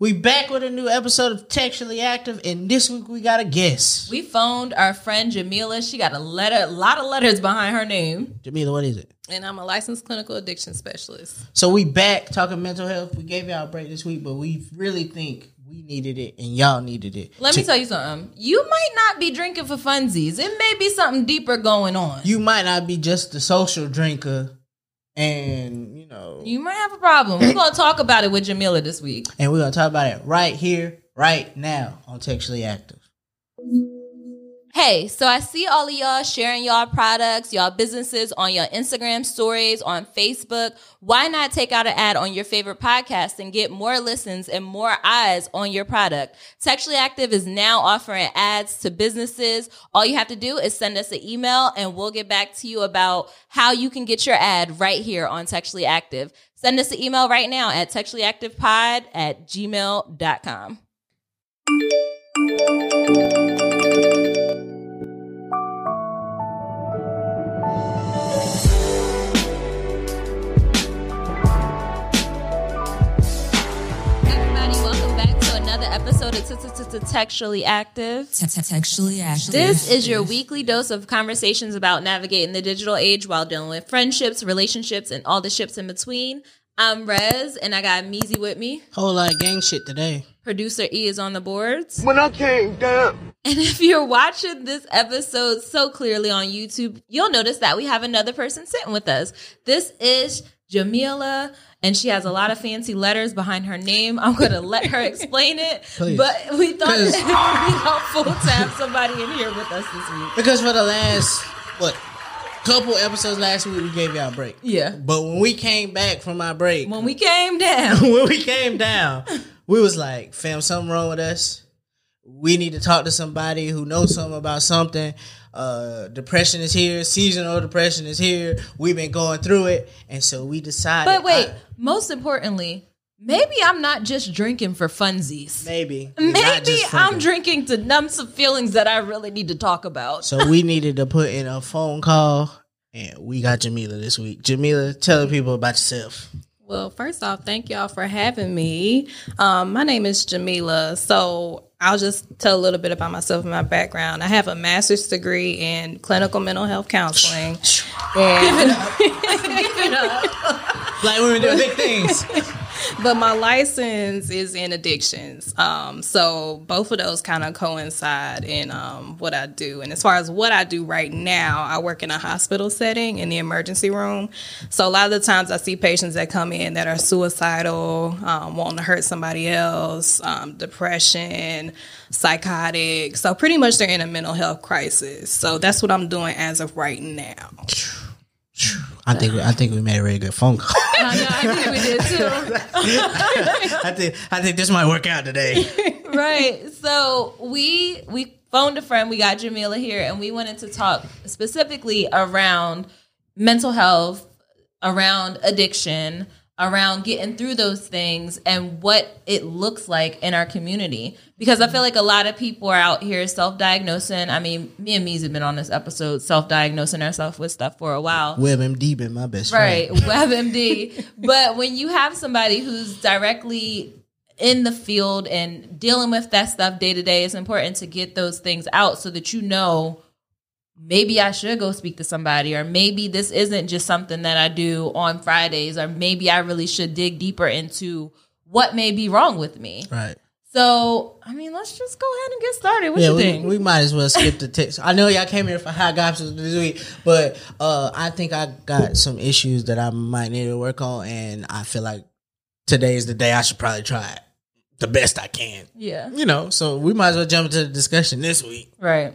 We back with a new episode of Textually Active, and this week we got a guest. We phoned our friend Jamila. She got a lot of letters behind her name. Jamila, what is it? And I'm a licensed clinical addiction specialist. So we back talking mental health. We gave y'all a break this week, but we really think we needed it and y'all needed it. Let me tell you something. You might not be drinking for funsies. It may be something deeper going on. You might not be just the social drinker. And, you know, you might have a problem. We're going to talk about it with Jamila this week. And we're going to talk about it right here, right now on Textually Active. Hey, so I see all of y'all sharing y'all products, y'all businesses on your Instagram stories, on Facebook. Why not take out an ad on your favorite podcast and get more listens and more eyes on your product? Textually Active is now offering ads to businesses. All you have to do is send us an email and we'll get back to you about how you can get your ad right here on Textually Active. Send us an email right now at textuallyactivepod@gmail.com. Episode of Textually Active. Textually Active. This is your weekly dose of conversations about navigating the digital age while dealing with friendships, relationships, and all the ships in between. I'm Rez, and I got Meezy with me. Whole lot of gang shit today. Producer E is on the boards. When I came down. And if you're watching this episode so clearly on YouTube, you'll notice that we have another person sitting with us. This is Jamila, and she has a lot of fancy letters behind her name. I'm going to let her explain it. Please. But we thought it would be helpful to have somebody in here with us this week. Because for the last, couple episodes last week, we gave y'all a break. Yeah. But when we came back from our break. When we came down, we was like, fam, something wrong with us. We need to talk to somebody who knows something about something. Depression is here. Seasonal depression is here. We've been going through it. And so we decided. But wait, most importantly, maybe I'm not just drinking for funsies. Maybe I'm drinking to numb some feelings that I really need to talk about. So we needed to put in a phone call, and we got Jamila this week. Jamila, tell the people about yourself. Well, first off, thank y'all for having me. My name is Jamila. So I'll just tell a little bit about myself and my background. I have a master's degree in clinical mental health counseling. Give it up. Black women do big things. But my license is in addictions. So both of those kind of coincide in what I do. And as far as what I do right now, I work in a hospital setting in the emergency room. So a lot of the times I see patients that come in that are suicidal, wanting to hurt somebody else, depression, psychotic. So pretty much they're in a mental health crisis. So that's what I'm doing as of right now. I think we made a really good phone call. I think we did too. I think this might work out today. Right. So we phoned a friend. We got Jamila here, and we wanted to talk specifically around mental health, around addiction, around getting through those things, and what it looks like in our community. Because I feel like a lot of people are out here self-diagnosing. I mean, me and Meez have been on this episode self-diagnosing ourselves with stuff for a while. WebMD been my best friend. Right, WebMD. But when you have somebody who's directly in the field and dealing with that stuff day to day, it's important to get those things out so that you know, maybe I should go speak to somebody, or maybe this isn't just something that I do on Fridays, or maybe I really should dig deeper into what may be wrong with me. Right. So, I mean, let's just go ahead and get started. What do you think? We might as well skip the text. I know y'all came here for high gossip this week, but I think I got some issues that I might need to work on, and I feel like today is the day I should probably try it the best I can. Yeah. You know, so we might as well jump into the discussion this week. Right.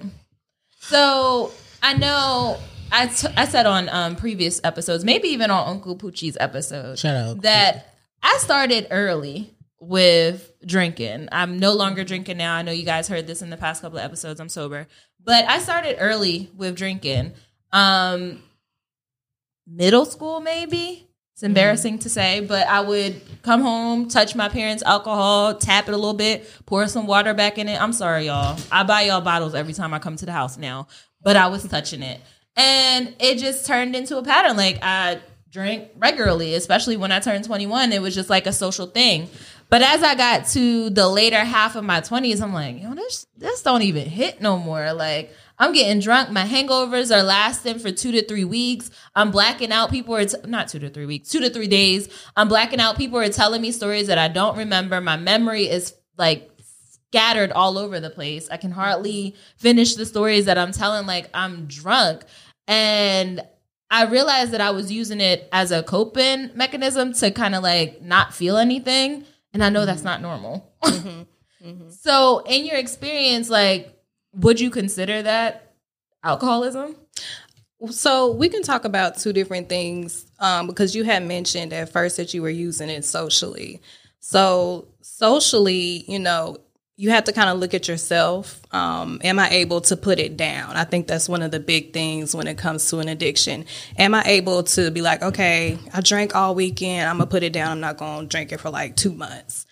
So I know I said on previous episodes, maybe even on Uncle Poochie's episode, that I started early with drinking. I'm no longer drinking now. I know you guys heard this in the past couple of episodes. I'm sober. But I started early with drinking. Middle school, maybe. It's embarrassing to say, but I would come home, touch my parents' alcohol, tap it a little bit, pour some water back in it. I'm sorry, y'all. I buy y'all bottles every time I come to the house now, but I was touching it. And it just turned into a pattern. Like, I drank regularly, especially when I turned 21. It was just like a social thing. But as I got to the later half of my 20s, I'm like, yo, this don't even hit no more. Like, I'm getting drunk. My hangovers are lasting for 2 to 3 weeks. I'm blacking out. People are, 2 to 3 days. I'm blacking out. People are telling me stories that I don't remember. My memory is like scattered all over the place. I can hardly finish the stories that I'm telling. Like, I'm drunk. And I realized that I was using it as a coping mechanism to kind of like not feel anything. And I know that's not normal. Mm-hmm. Mm-hmm. So in your experience, like, would you consider that alcoholism? So we can talk about two different things because you had mentioned at first that you were using it socially. So socially, you know, you have to kind of look at yourself. Am I able to put it down? I think that's one of the big things when it comes to an addiction. Am I able to be like, okay, I drank all weekend. I'm going to put it down. I'm not going to drink it for like 2 months.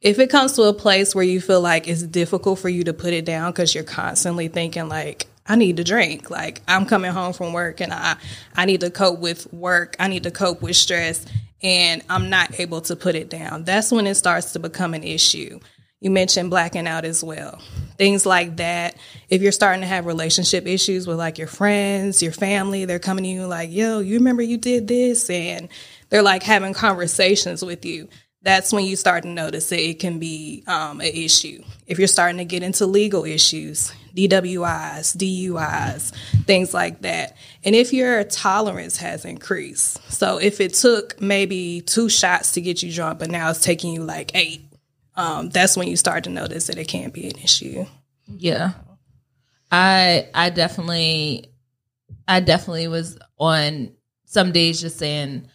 If it comes to a place where you feel like it's difficult for you to put it down because you're constantly thinking like, I need to drink. Like, I'm coming home from work and I need to cope with work. I need to cope with stress and I'm not able to put it down. That's when it starts to become an issue. You mentioned blacking out as well. Things like that. If you're starting to have relationship issues with like your friends, your family, they're coming to you like, yo, you remember you did this? And they're like having conversations with you. That's when you start to notice that it can be an issue. If you're starting to get into legal issues, DWIs, DUIs, things like that. And if your tolerance has increased. So if it took maybe 2 shots to get you drunk, but now it's taking you like 8, that's when you start to notice that it can be an issue. Yeah. I definitely was on some days just saying,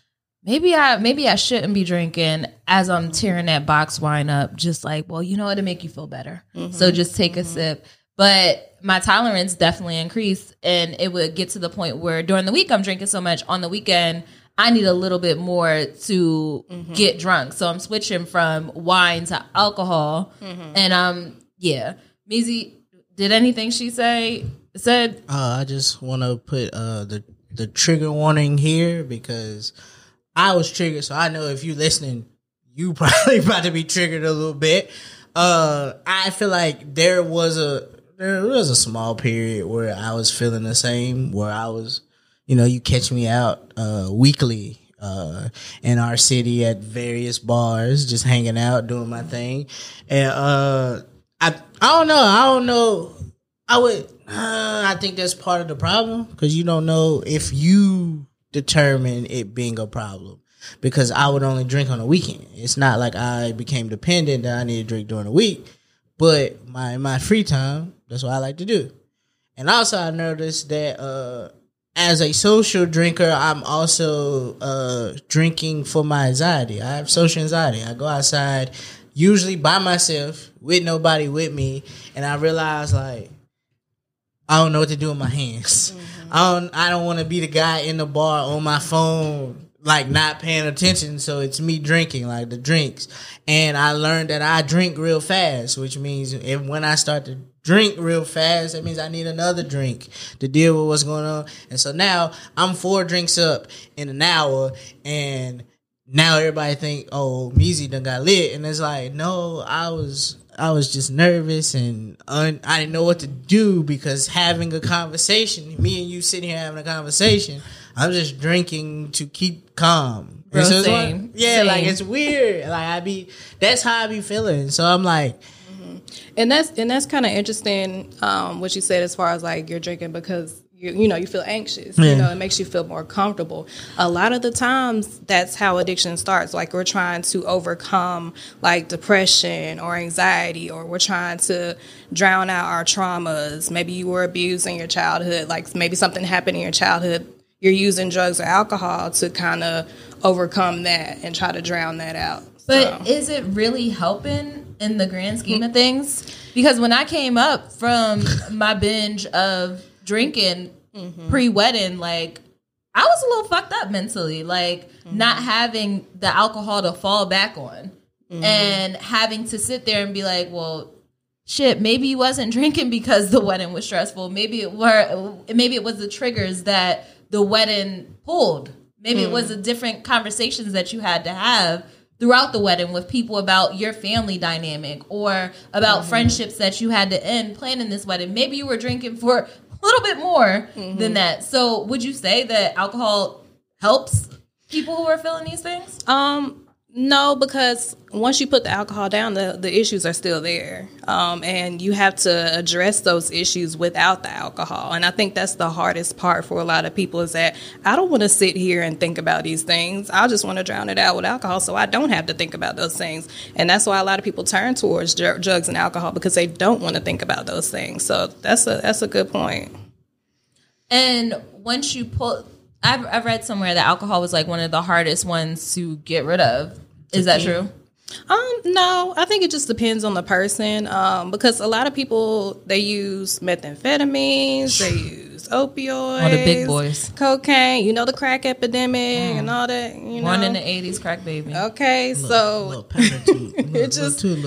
Maybe I shouldn't be drinking as I'm tearing that box wine up. Just like, well, you know, it'll make you feel better. Mm-hmm. So just take a sip. But my tolerance definitely increased. And it would get to the point where during the week I'm drinking so much. On the weekend, I need a little bit more to get drunk. So I'm switching from wine to alcohol. Mm-hmm. And yeah. Meezy, did anything she said? I just want to put the trigger warning here because I was triggered, so I know if you listening, you probably about to be triggered a little bit. I feel like there was a small period where I was feeling the same, where I was, you know, you catch me out weekly in our city at various bars, just hanging out, doing my thing. And I don't know. I think that's part of the problem because you don't know if you determine it being a problem because I would only drink on the weekend. It's not like I became dependent that I need to drink during the week, but my free time, that's what I like to do. And also I noticed that as a social drinker, I'm also drinking for my anxiety. I have social anxiety. I go outside usually by myself with nobody with me, and I realize like I don't know what to do with my hands. I don't want to be the guy in the bar on my phone, like not paying attention. So it's me drinking, like the drinks. And I learned that I drink real fast, which means if, when I start to drink real fast, that means I need another drink to deal with what's going on. And so now I'm 4 drinks up in an hour, and now everybody think, oh, Meezy done got lit. And it's like, no, I was just nervous and I didn't know what to do because having a conversation, me and you sitting here having a conversation, I'm just drinking to keep calm. Bro, so same. Same. Like it's weird. Like that's how I be feeling. So I'm like, and that's kind of interesting what you said as far as like you're drinking because you know, you feel anxious, you know, it makes you feel more comfortable. A lot of the times that's how addiction starts. Like we're trying to overcome like depression or anxiety, or we're trying to drown out our traumas. Maybe you were abused in your childhood, like maybe something happened in your childhood. You're using drugs or alcohol to kind of overcome that and try to drown that out. But is it really helping in the grand scheme of things? Because when I came up from my binge of drinking pre-wedding, like I was a little fucked up mentally, like not having the alcohol to fall back on and having to sit there and be like, well, shit, maybe you wasn't drinking because the wedding was stressful. Maybe it was the triggers that the wedding pulled. Maybe it was the different conversations that you had to have throughout the wedding with people about your family dynamic or about mm-hmm. friendships that you had to end planning this wedding. Maybe you were drinking for a little bit more mm-hmm. than that. So would you say that alcohol helps people who are feeling these things? No, because once you put the alcohol down, the issues are still there. And you have to address those issues without the alcohol. And I think that's the hardest part for a lot of people is that I don't want to sit here and think about these things. I just want to drown it out with alcohol so I don't have to think about those things. And that's why a lot of people turn towards drugs and alcohol because they don't want to think about those things. So that's a good point. And once you pull... I've read somewhere that alcohol was like one of the hardest ones to get rid of. Is that true? No, I think it just depends on the person. Because a lot of people, they use methamphetamines, they use opioids, all the big boys, cocaine, you know, the crack epidemic and all that, you know. One in the 80s, crack baby. Okay, a little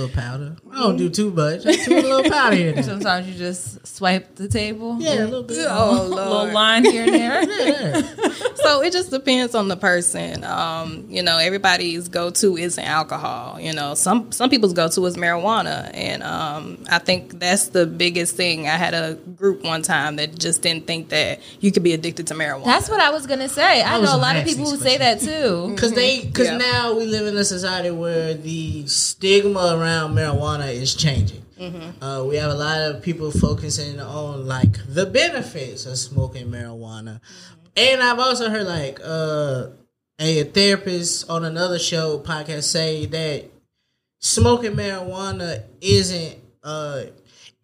powder. I don't do too much. I do a little powder here now. Sometimes you just swipe the table. Yeah, a little bit. Oh, Lord. A little line here and there. Yeah. So it just depends on the person. You know, everybody's go-to isn't alcohol. You know, some people's go-to is marijuana. And I think that's the biggest thing. I had a group one time that just didn't think that you could be addicted to marijuana. That's what I was going to say. I know a lot of people who say that, too. Because now we live in a society where the stigma around marijuana is changing. Mm-hmm. We have a lot of people focusing on, like, the benefits of smoking marijuana. And I've also heard, like, a therapist on another show podcast say that smoking marijuana isn't,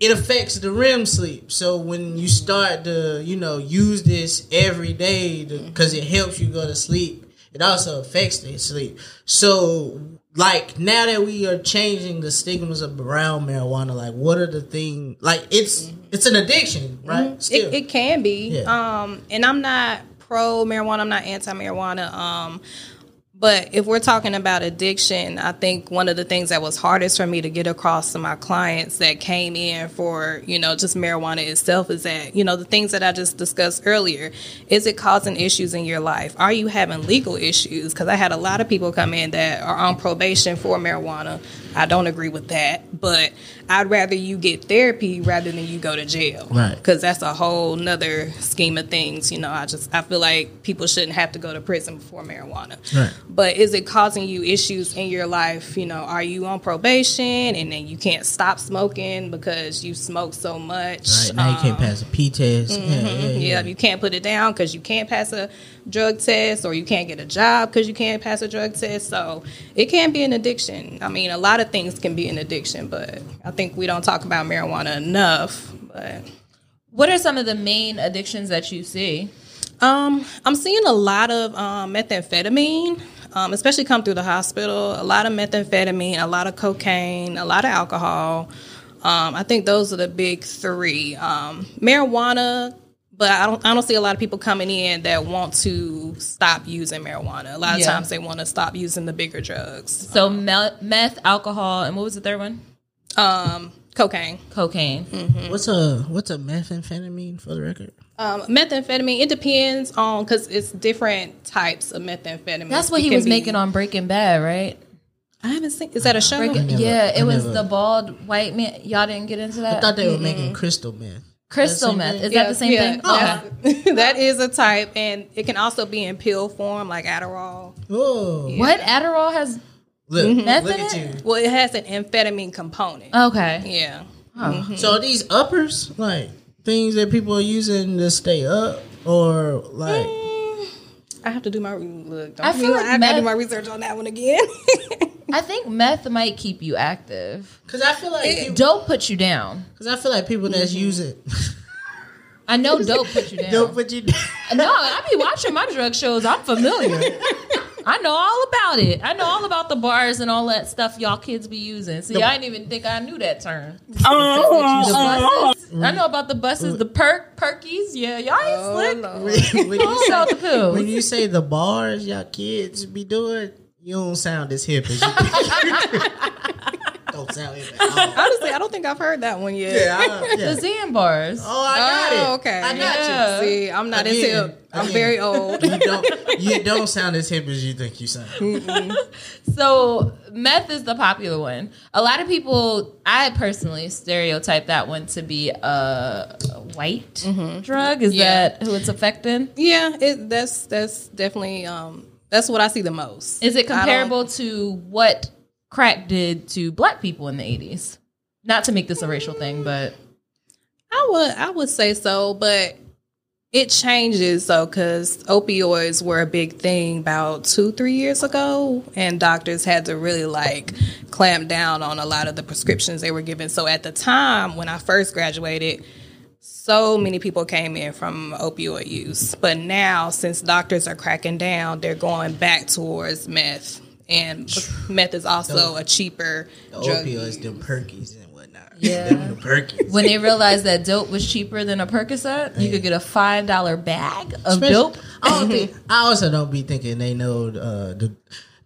it affects the REM sleep. So when you start to, you know, use this every day because it helps you go to sleep, it also affects the sleep. So, like, now that we are changing the stigmas around marijuana, like, what are the things... Like, it's an addiction, right? Still. It can be. Yeah. And I'm not pro-marijuana. I'm not anti-marijuana. But if we're talking about addiction, I think one of the things that was hardest for me to get across to my clients that came in for, you know, just marijuana itself is that, you know, the things that I just discussed earlier, is it causing issues in your life? Are you having legal issues? Because I had a lot of people come in that are on probation for marijuana. I don't agree with that, but I'd rather you get therapy rather than you go to jail. Right. Because that's a whole nother scheme of things. You know, I feel like people shouldn't have to go to prison before marijuana. Right. But is it causing you issues in your life? You know, are you on probation and then you can't stop smoking because you smoke so much? Right. Now you can't pass a P test. Mm-hmm. Yeah, you can't put it down because you can't pass a drug test, or you can't get a job because you can't pass a drug test. So it can be an addiction. I mean, a lot of things can be an addiction, but I think we don't talk about marijuana enough. But what are some of the main addictions that you see? I'm seeing a lot of methamphetamine, especially come through the hospital. A lot of methamphetamine, a lot of cocaine, a lot of alcohol. I think those are the big three. Marijuana. But I don't see a lot of people coming in that want to stop using marijuana. A lot of times they want to stop using the bigger drugs. So meth, alcohol, and what was the third one? Cocaine. Mm-hmm. What's a methamphetamine for the record? Methamphetamine, it depends on, because it's different types of methamphetamine. That's what he was making on Breaking Bad, right? I haven't seen. Is that a show? It was the bald white man. Y'all didn't get into that? I thought they were making crystal meth. Crystal meth. Is that the same thing? Oh. That is a type, and it can also be in pill form, like Adderall. Oh, yeah. What? Adderall has meth in it? Well, it has an amphetamine component. Okay. Yeah. Oh. Mm-hmm. So are these uppers, like, things that people are using to stay up, or, like... I have to do my... Look, don't feel like I got to do my research on that one again. I think meth might keep you active. Because I feel like... dope puts you down. Because I feel like people that's using... I know dope puts you down. Dope puts you down. No, I be watching my drug shows. I'm familiar. I know all about it. I know all about the bars and all that stuff y'all kids be using. See, I didn't even think I knew that term. I know about the buses, the perkies. Yeah, y'all ain't slick. No. When you say the bars y'all kids be doing... You don't sound as hip as you do. The don't sound anything. Honestly, I don't think I've heard that one yet. Yeah. The Zen bars. Oh, I got it. Okay. I got you. See, I'm not as hip. I'm very old. You don't sound as hip as you think you sound. Mm-mm. So meth is the popular one. A lot of people, I personally stereotype that one to be a white drug. Is that who it's affecting? Yeah, that's definitely... that's what I see the most. Is it comparable to what crack did to black people in the 80s? Not to make this a racial thing, but I would say so, but it changes though, because opioids were a big thing about 2-3 years ago, and doctors had to really clamp down on a lot of the prescriptions they were given. So at the time when I first graduated, so many people came in from opioid use. But now, since doctors are cracking down, they're going back towards meth. And meth is also a cheaper drug. Opioids, them Perkies and whatnot. Yeah. Them Perkies. When they realized that dope was cheaper than a Percocet, you could get a $5 bag of dope. I also don't be thinking they know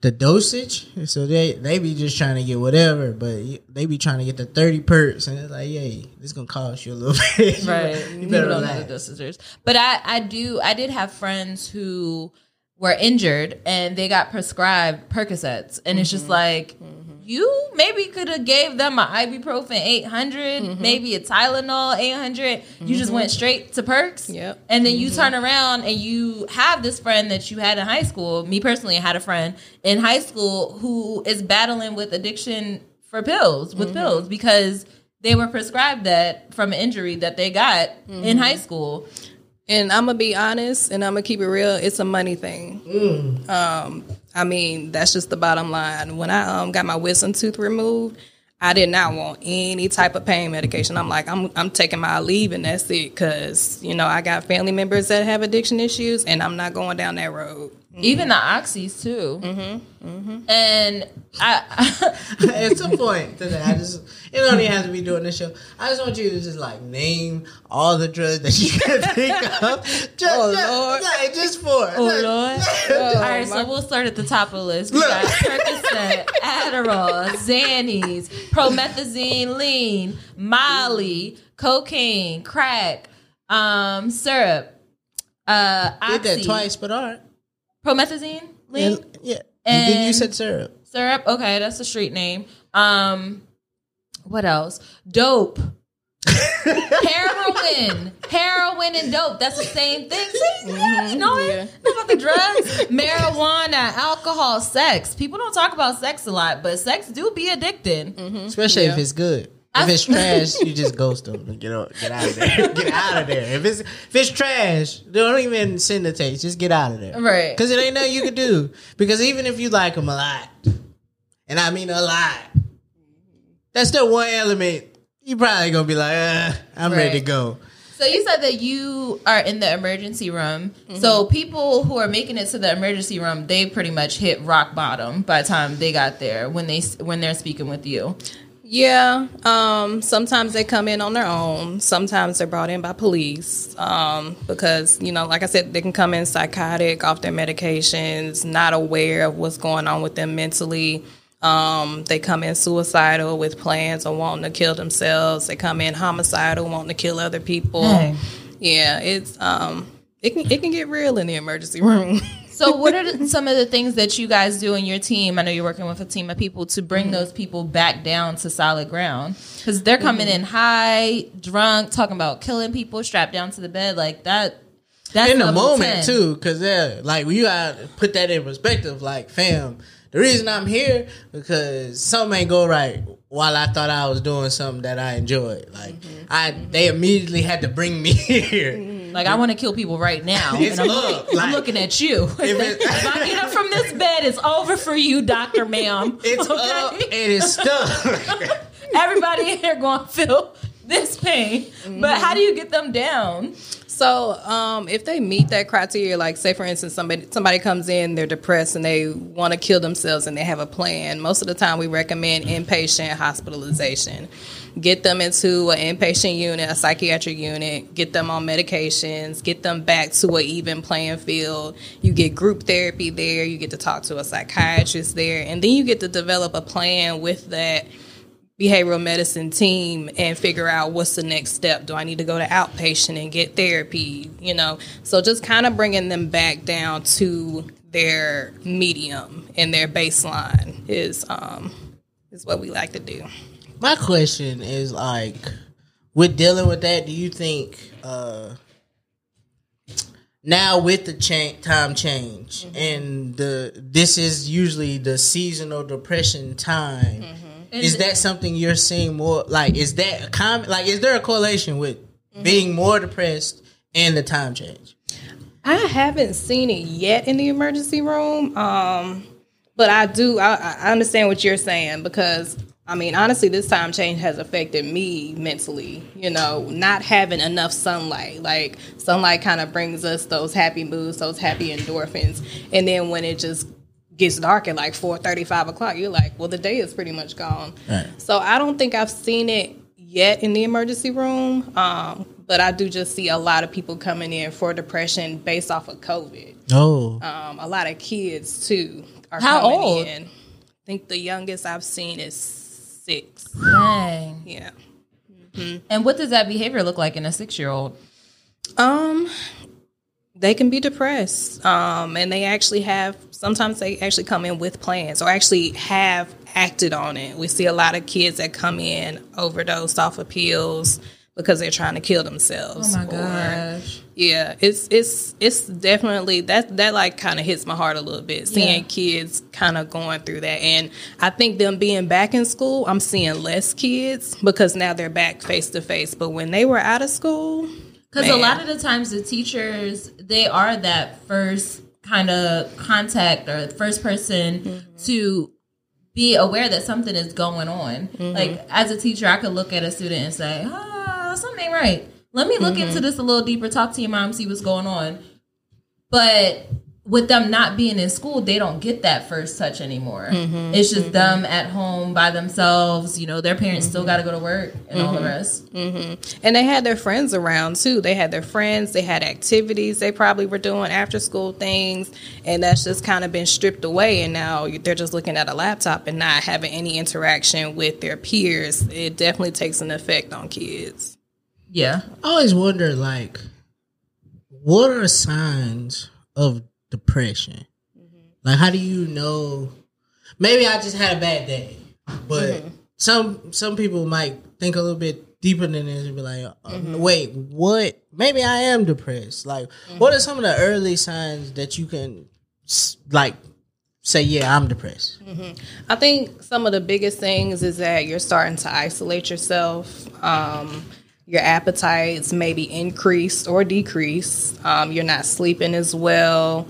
the dosage. So they be just trying to get whatever, but they be trying to get the 30 perks, and it's like, yay, this is going to cost you a little bit. Right. You better don't know the dosages. But I did have friends who were injured and they got prescribed Percocets, and it's just like, you maybe could have gave them an ibuprofen 800, maybe a Tylenol 800. You just went straight to perks. Yep. And then you turn around and you have this friend that you had in high school. Me personally, I had a friend in high school who is battling with addiction with pills because they were prescribed that from an injury that they got in high school. And I'm going to be honest, and I'm going to keep it real. It's a money thing. I mean, that's just the bottom line. When I got my wisdom tooth removed, I did not want any type of pain medication. I'm like, I'm taking my leave and that's it, because, I got family members that have addiction issues, and I'm not going down that road. Even the oxys, too. And at some point today, it don't even have to be doing this show. I just want you to just name all the drugs that you can think of. All right, so we'll start at the top of the list. We got Percocet, Adderall, Xannies, promethazine, lean, Molly, cocaine, crack, syrup, oxy. Did that twice, but all right. Promethazine, lean? Yeah. And then you said syrup. Syrup, okay, that's the street name. What else? Dope. Heroin. Heroin and dope. That's the same thing. See, you know about the drugs. Marijuana, alcohol, sex. People don't talk about sex a lot, but sex do be addicting. Especially if it's good. If it's trash, you just ghost them. Get out of there. Get out of there. If it's trash, don't even send the text. Just get out of there. Right. Because it ain't nothing you can do. Because even if you like them a lot, and I mean a lot, that's the one element you probably going to be like, I'm ready to go. So you said that you are in the emergency room. So people who are making it to the emergency room, they pretty much hit rock bottom by the time they got there when they're speaking with you. Yeah, sometimes they come in on their own. Sometimes they're brought in by police because, like I said, they can come in psychotic, off their medications, not aware of what's going on with them mentally. They come in suicidal with plans on wanting to kill themselves. They come in homicidal, wanting to kill other people. Yeah, it's it can get real in the emergency room. So what are some of the things that you guys do in your team? I know you're working with a team of people to bring those people back down to solid ground, because they're coming in high, drunk, talking about killing people, strapped down to the bed like that. That's in the moment 10. Too, because you gotta put that in perspective. Like, fam, the reason I'm here because something ain't go right while I thought I was doing something that I enjoyed. They immediately had to bring me here. Like, I want to kill people right now. And I'm looking at you. If I get up from this bed, it's over for you, Dr. Ma'am. It's up and it's stuck. Everybody in here going to feel this pain. But how do you get them down? So if they meet that criteria, like, say, for instance, somebody comes in, they're depressed, and they want to kill themselves, and they have a plan, most of the time we recommend inpatient hospitalization. Get them into an inpatient unit, a psychiatric unit, get them on medications, get them back to an even playing field. You get group therapy there, you get to talk to a psychiatrist there, and then you get to develop a plan with that behavioral medicine team and figure out what's the next step. Do I need to go to outpatient and get therapy? You know, so just kind of bringing them back down to their medium and their baseline is what we like to do. My question is, like, with dealing with that, do you think now with the time change mm-hmm. and this is usually the seasonal depression time, mm-hmm. is that something you're seeing more? Like, is that a common? Like, is there a correlation with mm-hmm. being more depressed and the time change? I haven't seen it yet in the emergency room, but I do. I understand what you're saying because. I mean, honestly, this time change has affected me mentally, you know, not having enough sunlight. Like, sunlight kind of brings us those happy moods, those happy endorphins. And then when it just gets dark at like 4:30, 5 o'clock, you're like, well, the day is pretty much gone. Right. So I don't think I've seen it yet in the emergency room. But I do just see a lot of people coming in for depression based off of COVID. Oh. A lot of kids, too, are coming in. I think the youngest I've seen is 6. Dang. Yeah. Mm-hmm. And what does that behavior look like in a 6-year-old? They can be depressed. And they actually sometimes they come in with plans or actually have acted on it. We see a lot of kids that come in overdosed off of pills because they're trying to kill themselves. Oh my gosh. Yeah, it's definitely that like kind of hits my heart a little bit, seeing kids kind of going through that. And I think them being back in school, I'm seeing less kids because now they're back face to face. But when they were out of school, because a lot of the times the teachers, they are that first kind of contact or first person mm-hmm. to be aware that something is going on. Mm-hmm. Like, as a teacher, I could look at a student and say, something ain't right. Let me look mm-hmm. into this a little deeper. Talk to your mom, see what's going on. But with them not being in school, they don't get that first touch anymore. Mm-hmm. It's just mm-hmm. them at home by themselves. You know, their parents mm-hmm. still got to go to work and mm-hmm. all the rest. Mm-hmm. And they had their friends around, too. They had their friends. They had activities they probably were doing, after school things. And that's just kind of been stripped away. And now they're just looking at a laptop and not having any interaction with their peers. It definitely takes an effect on kids. Yeah. I always wonder, like, what are signs of depression? Mm-hmm. Like, how do you know? Maybe I just had a bad day, but mm-hmm. some people might think a little bit deeper than this and be like, mm-hmm. wait, what? Maybe I am depressed. Like, mm-hmm. what are some of the early signs that you can, like, say, yeah, I'm depressed? Mm-hmm. I think some of the biggest things is that you're starting to isolate yourself. Your appetites may be increased or decreased. You're not sleeping as well.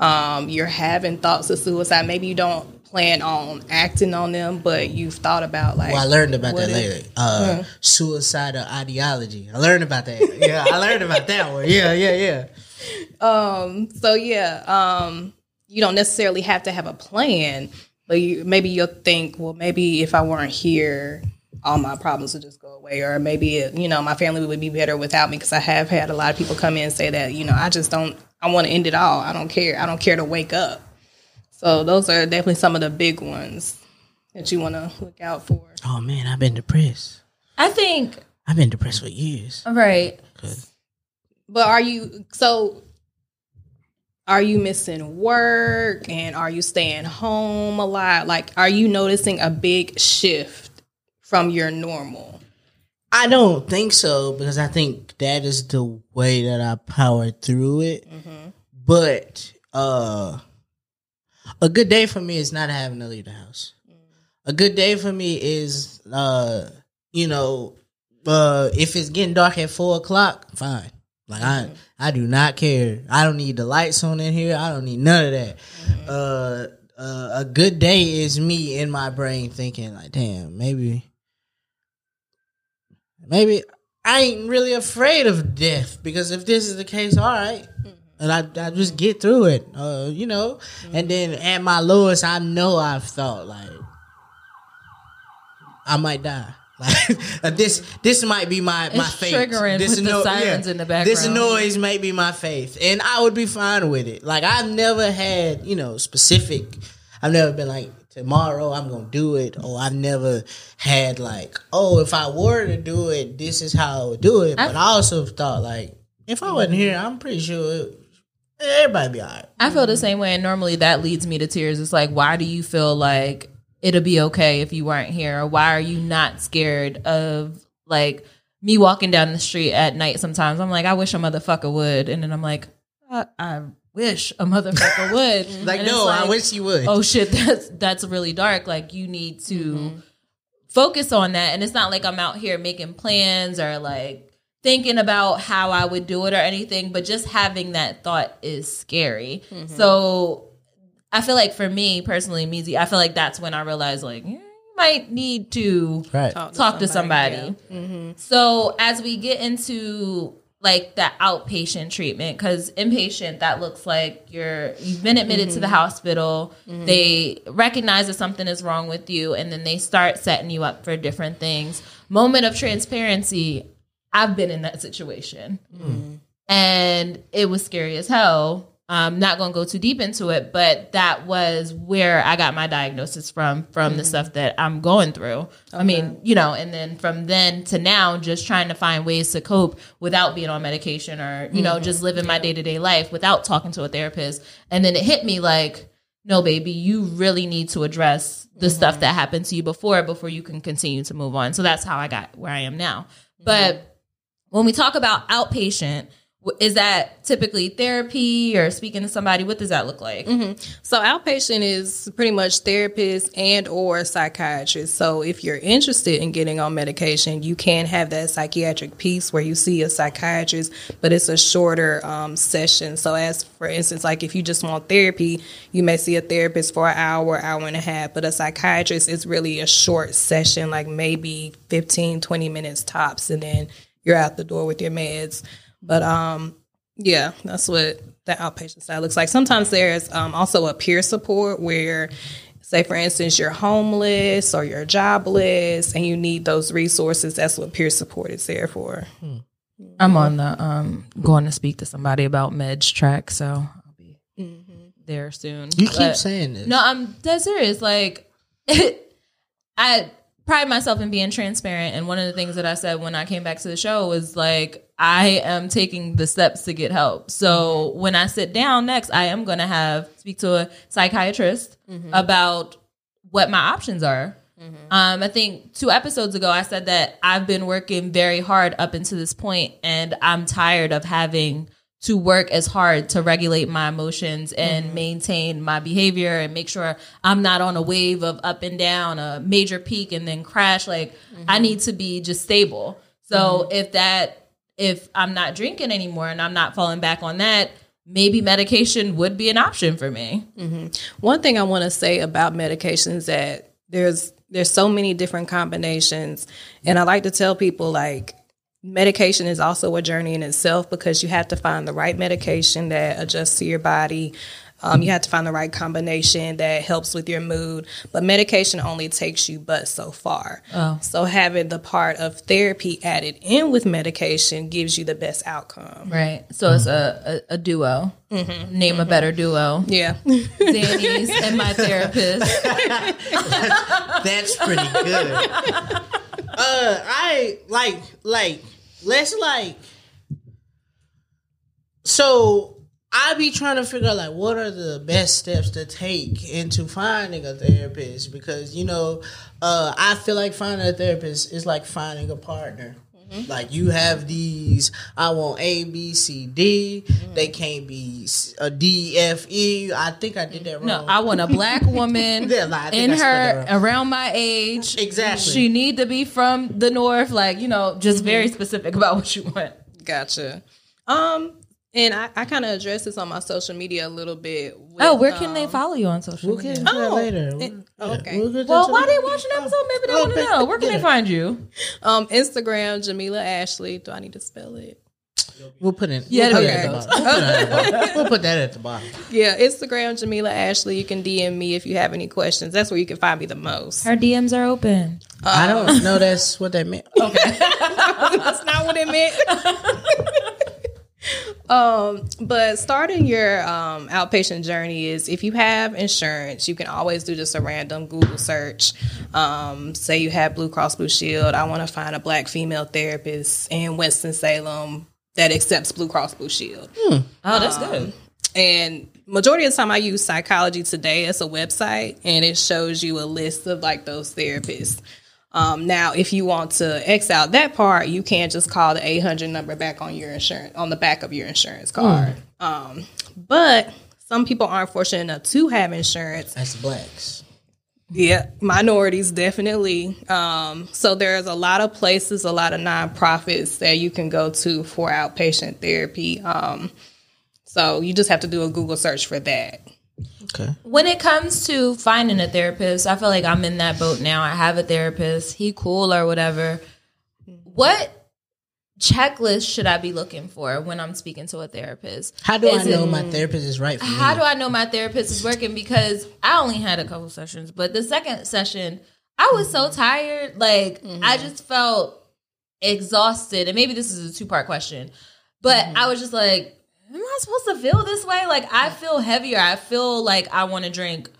You're having thoughts of suicide. Maybe you don't plan on acting on them, but you've thought about, like... Well, I learned about that later. Suicidal ideology. I learned about that. Yeah, I learned about that one. Yeah. You don't necessarily have to have a plan, but maybe you'll think, well, maybe if I weren't here... all my problems would just go away, or maybe, you know, my family would be better without me, because I have had a lot of people come in and say that, you know, I want to end it all. I don't care. I don't care to wake up. So those are definitely some of the big ones that you want to look out for. Oh, man, I've been depressed. I think. I've been depressed for years. Right. Good. But are you missing work, and are you staying home a lot? Like, are you noticing a big shift from your normal? I don't think so, because I think that is the way that I powered through it. Mm-hmm. But a good day for me is not having to leave the house. A good day for me is, if it's getting dark at 4 o'clock, fine. Like, mm-hmm. I do not care. I don't need the lights on in here. I don't need none of that. Mm-hmm. A good day is me in my brain thinking, like, damn, Maybe I ain't really afraid of death, because if this is the case, all right. And I just get through it, mm-hmm. And then at my lowest, I know I've thought, like, I might die. Like, this might be my fate. Triggering this with the silence in the background. This noise may be my faith, and I would be fine with it. Like, I've never had, I've never been like, tomorrow I'm going to do it. Or I've never had like, oh, if I were to do it, this is how I would do it. But I also thought like, if I wasn't here, I'm pretty sure everybody be all right. I feel the same way. And normally that leads me to tears. It's like, why do you feel like it'll be okay if you weren't here? Or why are you not scared of like me walking down the street at night? Sometimes I'm like, I wish a motherfucker would. And then I'm like, I wish a motherfucker would. Like, no, like, I wish you would. Oh shit, that's really dark. Like, you need to focus on that. And it's not like I'm out here making plans or like thinking about how I would do it or anything, but just having that thought is scary. Mm-hmm. So I feel like for me personally, Meezy, I feel like that's when I realized like, might need to talk to somebody. Yeah. Mm-hmm. So as we get into like the outpatient treatment, because inpatient, that looks like you've been admitted to the hospital. Mm-hmm. They recognize that something is wrong with you, and then they start setting you up for different things. Moment of transparency, I've been in that situation. Mm-hmm. And it was scary as hell. I'm not going to go too deep into it, but that was where I got my diagnosis from the stuff that I'm going through. Okay. I mean, you know, and then from then to now, just trying to find ways to cope without being on medication or, you know, just living my day-to-day life without talking to a therapist. And then it hit me like, no, baby, you really need to address the stuff that happened to you before you can continue to move on. So that's how I got where I am now. Mm-hmm. But when we talk about outpatient, is that typically therapy or speaking to somebody? What does that look like? Mm-hmm. So outpatient is pretty much therapist and or psychiatrist. So if you're interested in getting on medication, you can have that psychiatric piece where you see a psychiatrist, but it's a shorter session. So as, for instance, like if you just want therapy, you may see a therapist for an hour, hour and a half. But a psychiatrist is really a short session, like maybe 15, 20 minutes tops. And then you're out the door with your meds. But, yeah, that's what the outpatient side looks like. Sometimes there's also a peer support where, say, for instance, you're homeless or you're jobless and you need those resources. That's what peer support is there for. I'm on the going to speak to somebody about meds track, so I'll be there soon. You keep saying this. No, I'm dead serious. Like, I pride myself in being transparent. And one of the things that I said when I came back to the show was like, I am taking the steps to get help. So when I sit down next, I am going to speak to a psychiatrist about what my options are. Mm-hmm. I think 2 episodes ago, I said that I've been working very hard up until this point, and I'm tired of having to work as hard to regulate my emotions and maintain my behavior and make sure I'm not on a wave of up and down, a major peak and then crash. Like I need to be just stable. So if I'm not drinking anymore and I'm not falling back on that, maybe medication would be an option for me. Mm-hmm. One thing I want to say about medications is that there's so many different combinations. And I like to tell people, like, medication is also a journey in itself because you have to find the right medication that adjusts to your body. You have to find the right combination that helps with your mood. But medication only takes you but so far. Oh. So having the part of therapy added in with medication gives you the best outcome. Right. So it's a duo. Mm-hmm. Name a better duo. Yeah. Danny's and my therapist. That's pretty good. So I be trying to figure out, like, what are the best steps to take into finding a therapist? Because, you know, I feel like finding a therapist is like finding a partner. Mm-hmm. Like, you have these, I want A, B, C, D. Mm-hmm. They can't be a D, F, E. I think I did that wrong. No, I want a black woman around my age. Exactly. She need to be from the North. Like, you know, just very specific about what you want. Gotcha. And I kind of addressed this on my social media a little bit. With, where can they follow you on social media? We'll get that later. Okay. Well, while they watching the episode, maybe they want to know. Where can they find you? Instagram, Jamila Ashley. Do I need to spell it? We'll put it. Yeah, we'll put that at the bottom. Yeah, Instagram, Jamila Ashley. You can DM me if you have any questions. That's where you can find me the most. Her DMs are open. I don't know. That's what that meant. Okay, that's not what it meant. But starting your outpatient journey is, if you have insurance, you can always do just a random Google search. Say you have Blue Cross Blue Shield. I want to find a black female therapist in Winston-Salem that accepts Blue Cross Blue Shield. Hmm. Oh, that's good. And majority of the time I use Psychology Today as a website, and it shows you a list of like those therapists. Now, if you want to X out that part, you can just call the 800 number back on your insurance, on the back of your insurance card. Mm. But some people aren't fortunate enough to have insurance. That's blacks. Yeah, minorities, definitely. So there's a lot of places, a lot of nonprofits that you can go to for outpatient therapy. So you just have to do a Google search for that. Okay. When it comes to finding a therapist, I feel like I'm in that boat now. I have a therapist. He cool or whatever. What checklist should I be looking for when I'm speaking to a therapist? How do I know my therapist is right for me? How do I know my therapist is working? Because I only had a couple sessions, but the second session, I was so tired. Like, mm-hmm. I just felt exhausted. And maybe this is a two-part question, but mm-hmm. I was just like, am I supposed to feel this way? Like, I feel heavier. I feel like I want to drink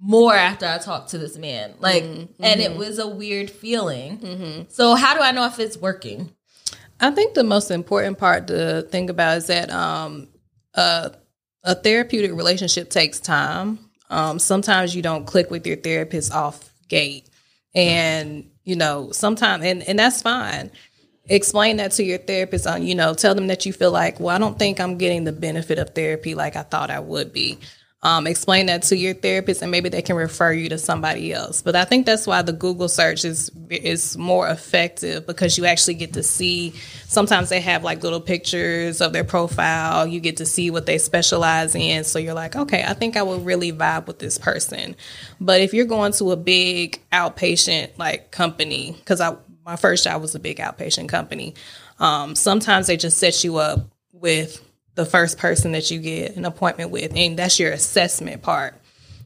more after I talk to this man. Like, mm-hmm. and it was a weird feeling. Mm-hmm. So how do I know if it's working? I think the most important part to think about is that a therapeutic relationship takes time. Sometimes you don't click with your therapist off gate. And, you know, sometimes, and that's fine. Explain that to your therapist on, you know, tell them that you feel like, well, I don't think I'm getting the benefit of therapy like I thought I would be. Explain that to your therapist, and maybe they can refer you to somebody else. But I think that's why the Google search is more effective, because you actually get to see, sometimes they have like little pictures of their profile. You get to see what they specialize in. So you're like, okay, I think I will really vibe with this person. But if you're going to a big outpatient like company, because my first job was a big outpatient company. Sometimes they just set you up with the first person that you get an appointment with, and that's your assessment part.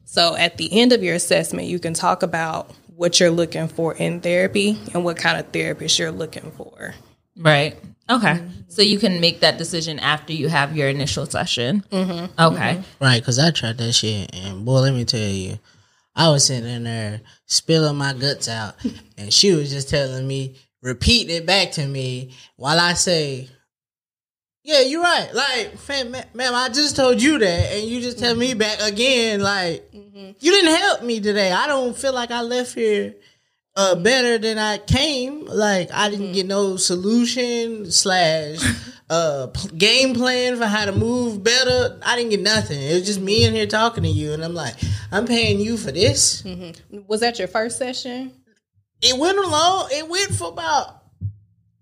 So at the end of your assessment, you can talk about what you're looking for in therapy and what kind of therapist you're looking for. Right. Okay. So you can make that decision after you have your initial session. Mm-hmm. Okay. Mm-hmm. Right, because I tried that shit, and boy, let me tell you, I was sitting in there spilling my guts out, and she was just telling me, repeat it back to me while I say, yeah, you're right. Like, ma'am, I just told you that, and you just tell me back again, like, mm-hmm. you didn't help me today. I don't feel like I left here better than I came. Like, I didn't get no solution / game plan for how to move better. I didn't get nothing. It was just me in here talking to you, and I'm like, I'm paying you for this. Mm-hmm. Was that your first session? It went for about,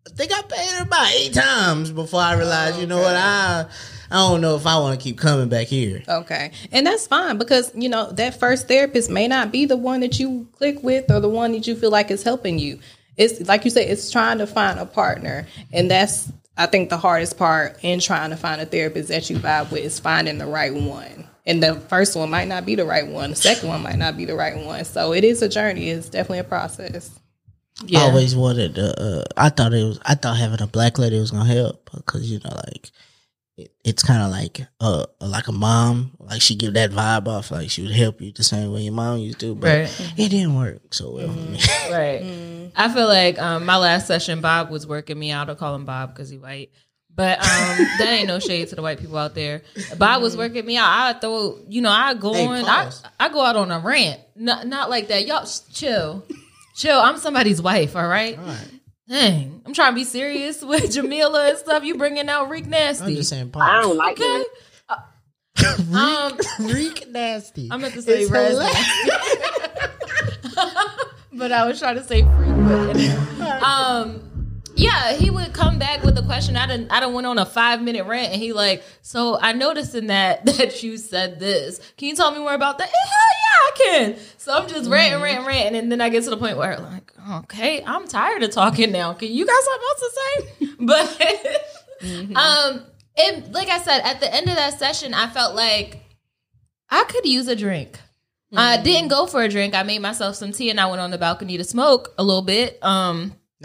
I think I paid her about 8 times before I realized, you know what, I don't know if I want to keep coming back here. Okay. And that's fine, because, you know, that first therapist may not be the one that you click with or the one that you feel like is helping you. It's like you said, it's trying to find a partner. And that's, I think, the hardest part in trying to find a therapist that you vibe with is finding the right one. And the first one might not be the right one. The second one might not be the right one. So it is a journey. It's definitely a process. Yeah. I always wanted I thought having a black lady was going to help, because, you know, like, it's kind of like a mom. Like, she give that vibe off. Like, she would help you the same way your mom used to. But it didn't work so well for me. Right. Mm. I feel like my last session, Bob was working me out. I'll call him Bob because he white. But that ain't no shade to the white people out there. Bob was working me out. I go out on a rant. Not like that. Y'all, chill. Chill. I'm somebody's wife, all right? All right. Dang, I'm trying to be serious with Jamila and stuff. You bringing out Reek Nasty. I'm just saying, Pop. I don't like it. Reek Nasty. I meant to say Raz Nasty. But I was trying to say Freak. Yeah, he would come back with a question. I done went on a 5-minute rant, and he like, so I noticed in that you said this. Can you tell me more about that? Hell yeah, I can. So I'm just ranting, and then I get to the point where I'm like, okay, I'm tired of talking now. Can you got something else to say? But and like I said, at the end of that session, I felt like I could use a drink. I didn't go for a drink. I made myself some tea, and I went on the balcony to smoke a little bit.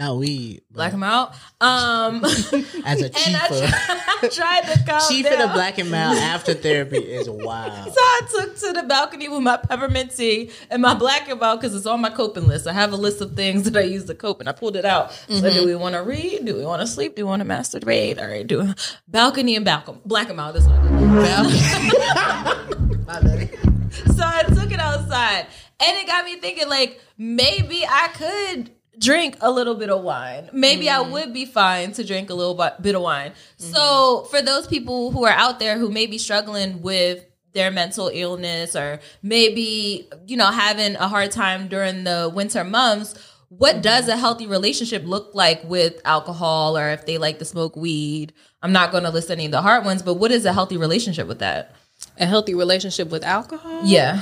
Not weed. Black him out. As a chief. I tried to calm chief down. In a black and mild after therapy is wild. So I took to the balcony with my peppermint tea and my black and mild because it's on my coping list. I have a list of things that I use to cope, and I pulled it out. Mm-hmm. So do we want to read? Do we want to sleep? Do we want to masturbate? All right, do balcony and black and mild. That's what I do. Balcony. So I took it outside, and it got me thinking, like, maybe I could drink a little bit of wine. Maybe I would be fine to drink a little bit of wine. Mm-hmm. So for those people who are out there who may be struggling with their mental illness or maybe, you know, having a hard time during the winter months, what does a healthy relationship look like with alcohol, or if they like to smoke weed? I'm not going to list any of the hard ones, but what is a healthy relationship with that? A healthy relationship with alcohol? Yeah.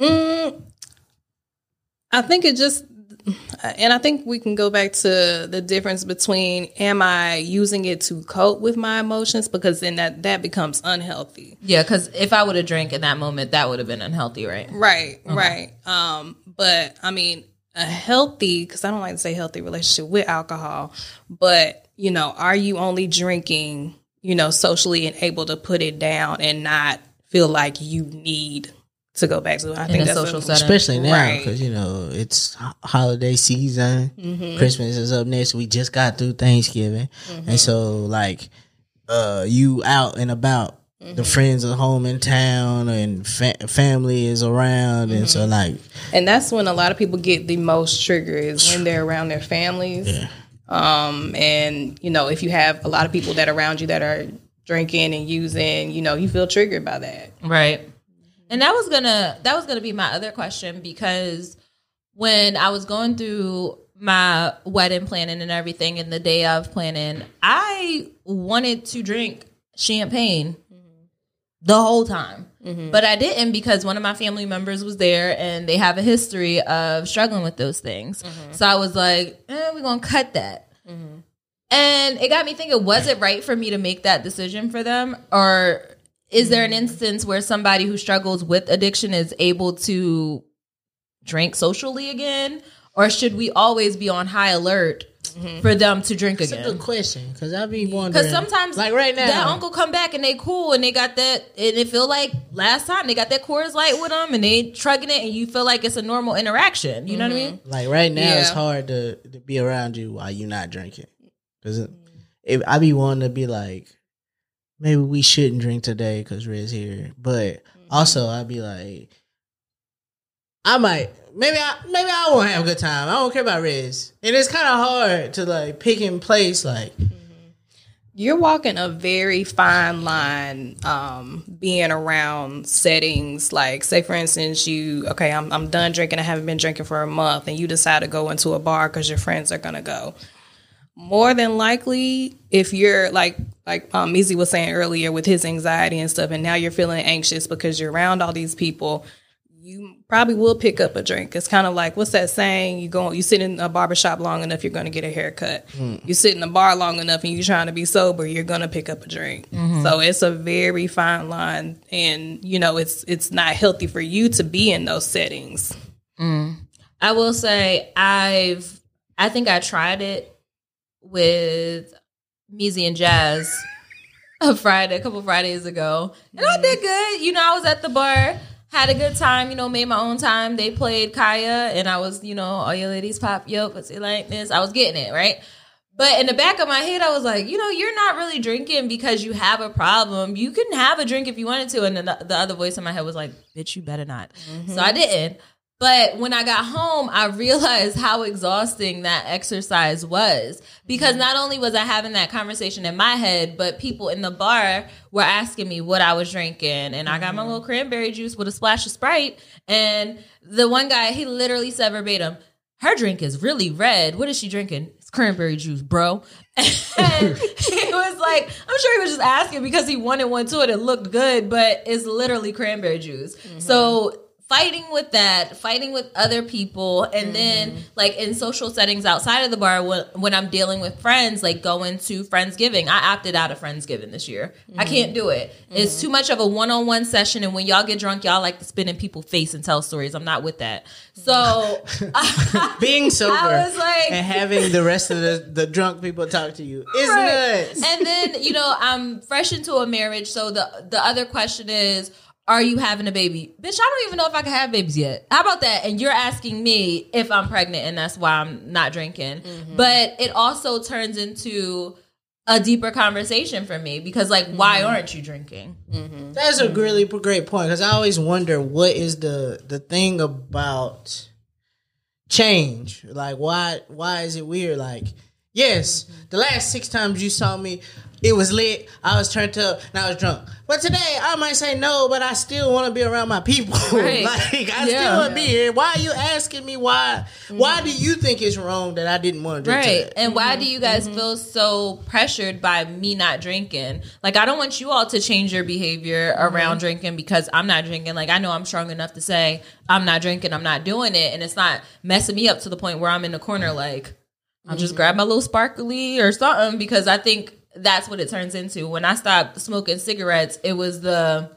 I think it just... And I think we can go back to the difference between, am I using it to cope with my emotions? Because then that becomes unhealthy. Yeah, because if I would have drank in that moment, that would have been unhealthy, right? Right, mm-hmm. Right. But, I mean, a healthy, because I don't like to say healthy relationship with alcohol, but, you know, are you only drinking, you know, socially and able to put it down and not feel like you need to go back to. I think that's social setting. Especially now, because, you know, it's holiday season. Mm-hmm. Christmas is up next. We just got through Thanksgiving. Mm-hmm. And so, like, you out and about. Mm-hmm. The friends are home in town and family is around. Mm-hmm. And so, like. And that's when a lot of people get the most triggered is when they're around their families. Yeah. And, you know, if you have a lot of people that are around you that are drinking and using, you know, you feel triggered by that. Right. And that was gonna be my other question, because when I was going through my wedding planning and everything, and the day of planning, I wanted to drink champagne the whole time, but I didn't, because one of my family members was there and they have a history of struggling with those things. Mm-hmm. So I was like, we're gonna cut that. Mm-hmm. And it got me thinking: was it right for me to make that decision for them, or? Is there an instance where somebody who struggles with addiction is able to drink socially again? Or should we always be on high alert for them to drink again? That's a good question, because I be wondering. Because sometimes, like right now, that uncle come back and they cool and they got that, and it feel like last time they got that Coors Light with them and they trugging it, and you feel like it's a normal interaction. You know what I mean? Like right now, it's hard to be around you while you're not drinking. Because I be wanting to be like, maybe we shouldn't drink today because Red's here. But also, I'd be like, maybe I won't have a good time. I don't care about Red's. And it's kind of hard to, like, pick and place, like. Mm-hmm. You're walking a very fine line being around settings. Like, say, for instance, I'm done drinking. I haven't been drinking for a month. And you decide to go into a bar because your friends are going to go. More than likely, if you're like Mizzy was saying earlier with his anxiety and stuff, and now you're feeling anxious because you're around all these people, you probably will pick up a drink. It's kind of like, what's that saying? You sit in a barbershop long enough, you're going to get a haircut. Mm. You sit in a bar long enough and you're trying to be sober, you're going to pick up a drink. Mm-hmm. So it's a very fine line, and, you know, it's not healthy for you to be in those settings. Mm. I will say I think I tried it with Meezy and Jazz a couple Fridays ago. And I did good. You know, I was at the bar, had a good time, you know, made my own time. They played Kaya, and I was, you know, all your ladies pop, yo, pussy like this. I was getting it, right? But in the back of my head, I was like, you know, you're not really drinking because you have a problem. You can have a drink if you wanted to. And then the other voice in my head was like, bitch, you better not. Mm-hmm. So I didn't. But when I got home, I realized how exhausting that exercise was, because not only was I having that conversation in my head, but people in the bar were asking me what I was drinking. And I got my little cranberry juice with a splash of Sprite. And the one guy, he literally said verbatim, her drink is really red. What is she drinking? It's cranberry juice, bro. And he was like, I'm sure he was just asking because he wanted one too, and it looked good, but it's literally cranberry juice. So fighting with that, fighting with other people, and then, like, in social settings outside of the bar, when I'm dealing with friends, like, going to Friendsgiving. I opted out of Friendsgiving this year. I can't do it. It's too much of a one-on-one session, and when y'all get drunk, y'all like to spit in people's face and tell stories. I'm not with that. So, being sober and having the rest of the drunk people talk to you is nuts. And then, you know, I'm fresh into a marriage, so the other question is, are you having a baby? Bitch, I don't even know if I can have babies yet. How about that? And you're asking me if I'm pregnant, and that's why I'm not drinking. But it also turns into a deeper conversation for me because, like, why aren't you drinking? That's a really great point, because I always wonder what is the thing about change. Like, why is it weird? Like, yes, the last 6 times you saw me, it was lit, I was turned up, and I was drunk. But today, I might say no, but I still want to be around my people. Right. Like, I still want to be here. Why are you asking me why? Why do you think it's wrong that I didn't want to drink today? And why do you guys feel so pressured by me not drinking? Like, I don't want you all to change your behavior around drinking because I'm not drinking. Like, I know I'm strong enough to say, I'm not drinking, I'm not doing it. And it's not messing me up to the point where I'm in the corner like, I'll just grab my little sparkly or something, because I think that's what it turns into. When I stopped smoking cigarettes, it was the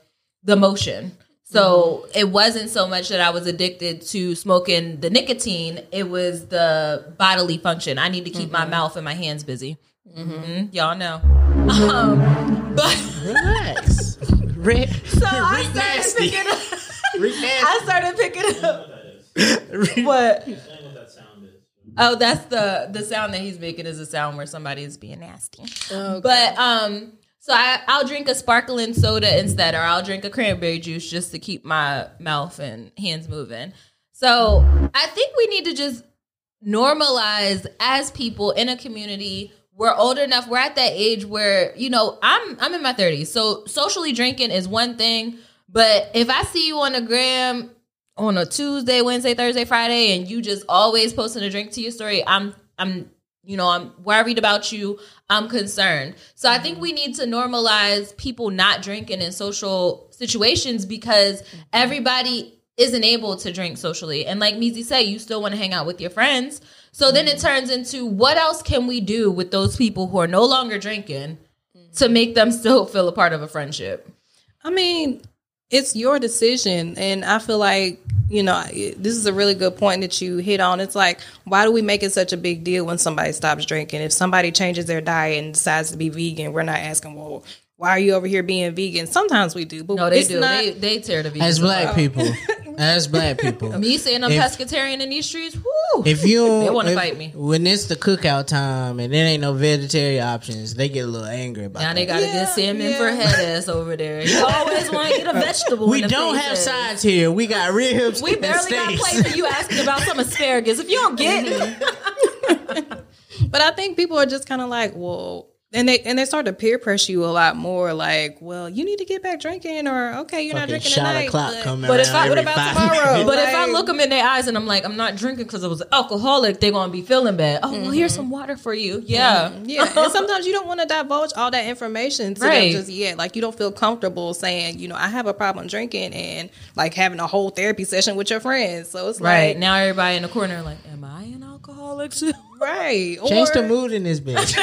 motion. So it wasn't so much that I was addicted to smoking the nicotine. It was the bodily function. I need to keep my mouth and my hands busy. Y'all know. But relax. So I started picking up. What? Oh, that's the sound that he's making is a sound where somebody is being nasty. Okay. But so I'll drink a sparkling soda instead, or I'll drink a cranberry juice just to keep my mouth and hands moving. So I think we need to just normalize as people in a community. We're old enough. We're at that age where, you know, I'm in my 30s. So socially drinking is one thing. But if I see you on the gram on a Tuesday, Wednesday, Thursday, Friday, and you just always posting a drink to your story, I'm worried about you. I'm concerned. So I think we need to normalize people not drinking in social situations, because everybody isn't able to drink socially. And like Meezy said, you still want to hang out with your friends. So then it turns into, what else can we do with those people who are no longer drinking to make them still feel a part of a friendship? I mean, it's your decision. And I feel like, you know, this is a really good point that you hit on. It's like, why do we make it such a big deal when somebody stops drinking? If somebody changes their diet and decides to be vegan, we're not asking, well, why are you over here being vegan? Sometimes we do, but no, they do. Not, they tear the vegan. As black people. As black people. Me saying I'm pescatarian in these streets, woo! If you they want to fight me. When it's the cookout time and there ain't no vegetarian options, they get a little angry about it. Now they gotta get salmon for head ass over there. You always want to get a vegetable. We don't have sides here. We got ribs. We barely got plates for you asking about some asparagus. If you don't get it. But I think people are just kind of like, whoa. And they start to peer pressure you a lot more. Like, well, you need to get back drinking, or okay, you're not drinking tonight. What about tomorrow? But like, if I look them in their eyes and I'm like, I'm not drinking because I was alcoholic, they're gonna be feeling bad. Oh, well, here's some water for you. Yeah. And sometimes you don't want to divulge all that information to them just yet. Like, you don't feel comfortable saying, you know, I have a problem drinking, and like having a whole therapy session with your friends. So it's like now everybody in the corner like, am I an alcoholic too? Right. Change the mood in this bitch. Let's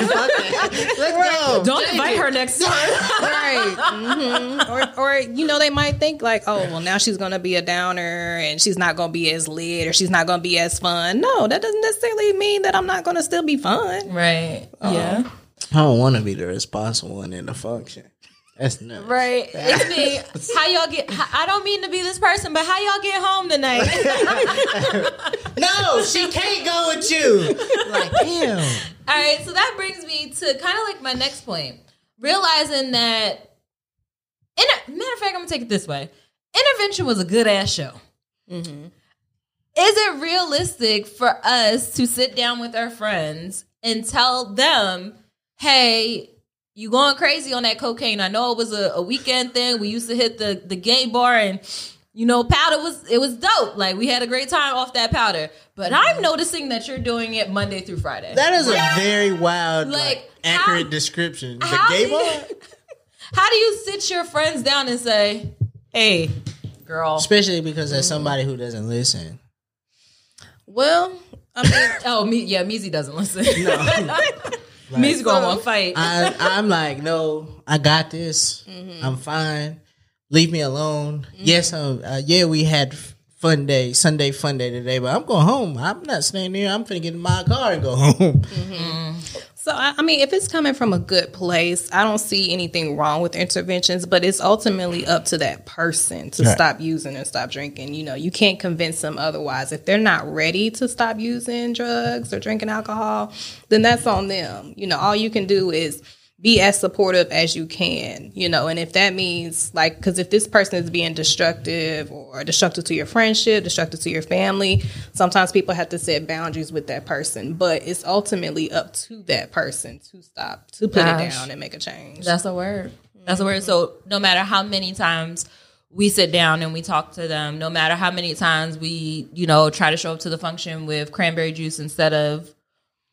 go. Don't invite her next time. Right. Or, you know, they might think like, oh, well, now she's going to be a downer and she's not going to be as lit, or she's not going to be as fun. No, that doesn't necessarily mean that I'm not going to still be fun. Right. Yeah. I don't want to be the responsible one in the function. That's nuts. Right. It's me. How y'all get... I don't mean to be this person, but how y'all get home tonight? No, she can't go with you. Like, damn. All right, so that brings me to kind of like my next point. Realizing that... matter of fact, I'm going to take it this way. Intervention was a good-ass show. Is it realistic for us to sit down with our friends and tell them, hey... you going crazy on that cocaine. I know it was a weekend thing. We used to hit the gay bar, and, you know, powder was dope. Like, we had a great time off that powder. But I'm noticing that you're doing it Monday through Friday. That is a very wild, like accurate description. The gay bar? How do you sit your friends down and say, hey... girl. Especially because there's somebody who doesn't listen. Well, I mean, Meezy doesn't listen. No. Like, Meezy gonna want to fight. I'm like, no, I got this. Mm-hmm. I'm fine. Leave me alone. Mm-hmm. Yes, we had Sunday fun day today, but I'm going home. I'm not staying here. I'm finna get in my car and go home. Mm-hmm. So, I mean, if it's coming from a good place, I don't see anything wrong with interventions, but it's ultimately up to that person to stop using and stop drinking. You know, you can't convince them otherwise. If they're not ready to stop using drugs or drinking alcohol, then that's on them. You know, all you can do is be as supportive as you can, you know, and if that means like, because if this person is being destructive or destructive to your friendship, destructive to your family, sometimes people have to set boundaries with that person, but it's ultimately up to that person to stop, to put it down and make a change. That's a word. That's a word. So no matter how many times we sit down and we talk to them, no matter how many times we, you know, try to show up to the function with cranberry juice instead of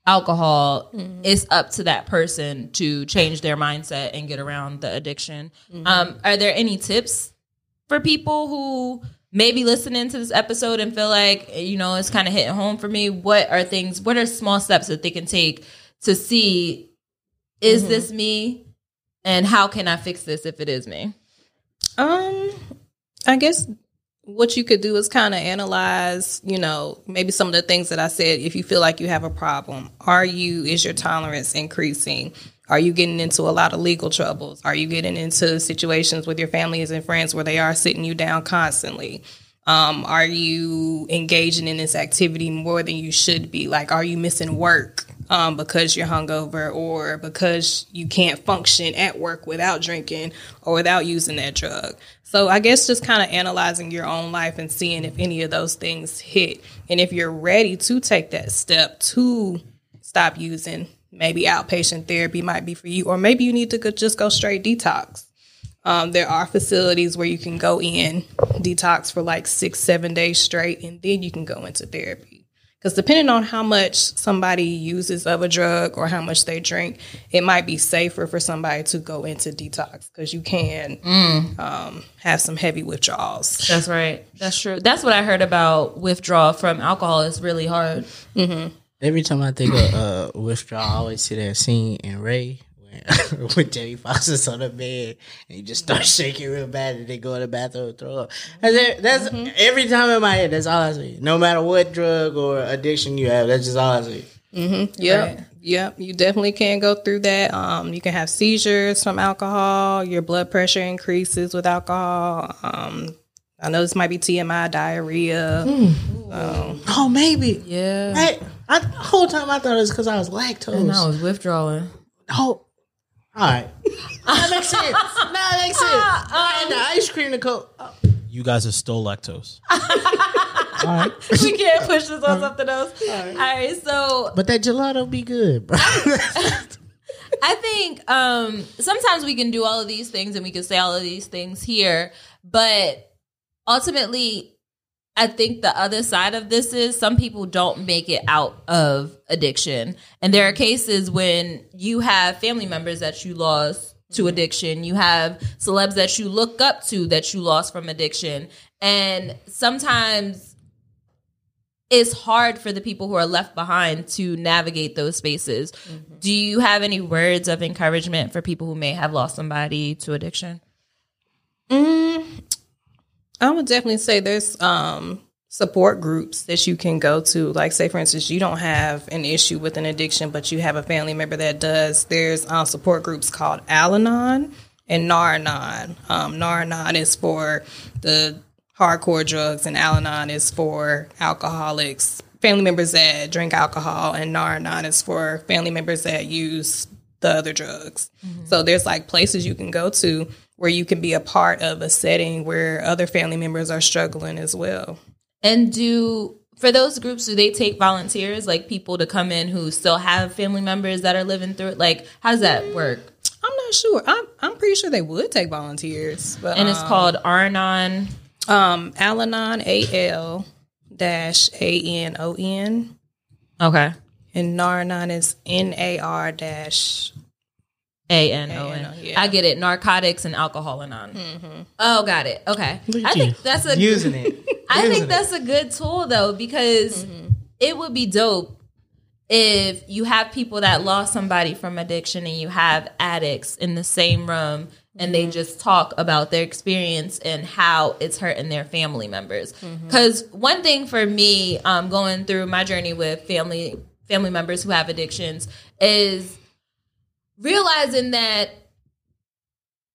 alcohol, it's up to that person to change their mindset and get around the addiction. Are there any tips for people who may be listening to this episode and feel like, you know, it's kind of hitting home for me? What are small steps that they can take to see, is this me? And how can I fix this if it is me? I guess what you could do is kind of analyze, you know, maybe some of the things that I said. If you feel like you have a problem, is your tolerance increasing? Are you getting into a lot of legal troubles? Are you getting into situations with your families and friends where they are sitting you down constantly? Are you engaging in this activity more than you should be? Like, are you missing work because you're hungover or because you can't function at work without drinking or without using that drug? So I guess just kind of analyzing your own life and seeing if any of those things hit. And if you're ready to take that step to stop using, maybe outpatient therapy might be for you. Or maybe you need to just go straight detox. There are facilities where you can go in, detox for like 6-7 days straight, and then you can go into therapy. Because depending on how much somebody uses of a drug or how much they drink, it might be safer for somebody to go into detox because you can have some heavy withdrawals. That's right. That's true. That's what I heard about withdrawal from alcohol. It's really hard. Mm-hmm. Every time I think of withdrawal, I always see that scene in Ray when Jamie Foxx is on the bed and he just starts shaking real bad and they go to the bathroom and throw up. That's every time in my head, that's all I see. No matter what drug or addiction you have, that's just all I see. Mm-hmm. Yep. Right. Yep. You definitely can go through that. You can have seizures from alcohol. Your blood pressure increases with alcohol. I know this might be TMI, diarrhea. Maybe. Yeah. The whole time I thought it was because I was lactose. And I was withdrawing. Oh. All right. That makes sense. That makes sense. And the ice cream to coat. You guys are still lactose. All right. We can't push this on something else. All right. So. But that gelato be good, bro. I think sometimes we can do all of these things and we can say all of these things here. But ultimately, I think the other side of this is some people don't make it out of addiction. And there are cases when you have family members that you lost to addiction. You have celebs that you look up to that you lost from addiction. And sometimes it's hard for the people who are left behind to navigate those spaces. Mm-hmm. Do you have any words of encouragement for people who may have lost somebody to addiction? I would definitely say there's support groups that you can go to. Like, say, for instance, you don't have an issue with an addiction, but you have a family member that does. There's support groups called Al-Anon and Nar-Anon. Nar-Anon is for the hardcore drugs, and Al-Anon is for alcoholics, family members that drink alcohol, and Nar-Anon is for family members that use the other drugs. Mm-hmm. So there's, like, places you can go to where you can be a part of a setting where other family members are struggling as well. And for those groups, do they take volunteers, like people to come in who still have family members that are living through it? Like, how does that work? I'm not sure. I'm pretty sure they would take volunteers. But, and it's called Ar-Anon? Al-Anon, Al-Anon. Okay. And Nar-Anon is N-A-R A-N-O-N. Yeah. I get it. Narcotics and alcohol anon. Mm-hmm. Oh, got it. Okay. I think that's a using it. I think that's a good tool though, because mm-hmm. it would be dope if you have people that lost somebody from addiction and you have addicts in the same room and mm-hmm. they just talk about their experience and how it's hurting their family members. Because mm-hmm. one thing for me, going through my journey with family members who have addictions is realizing that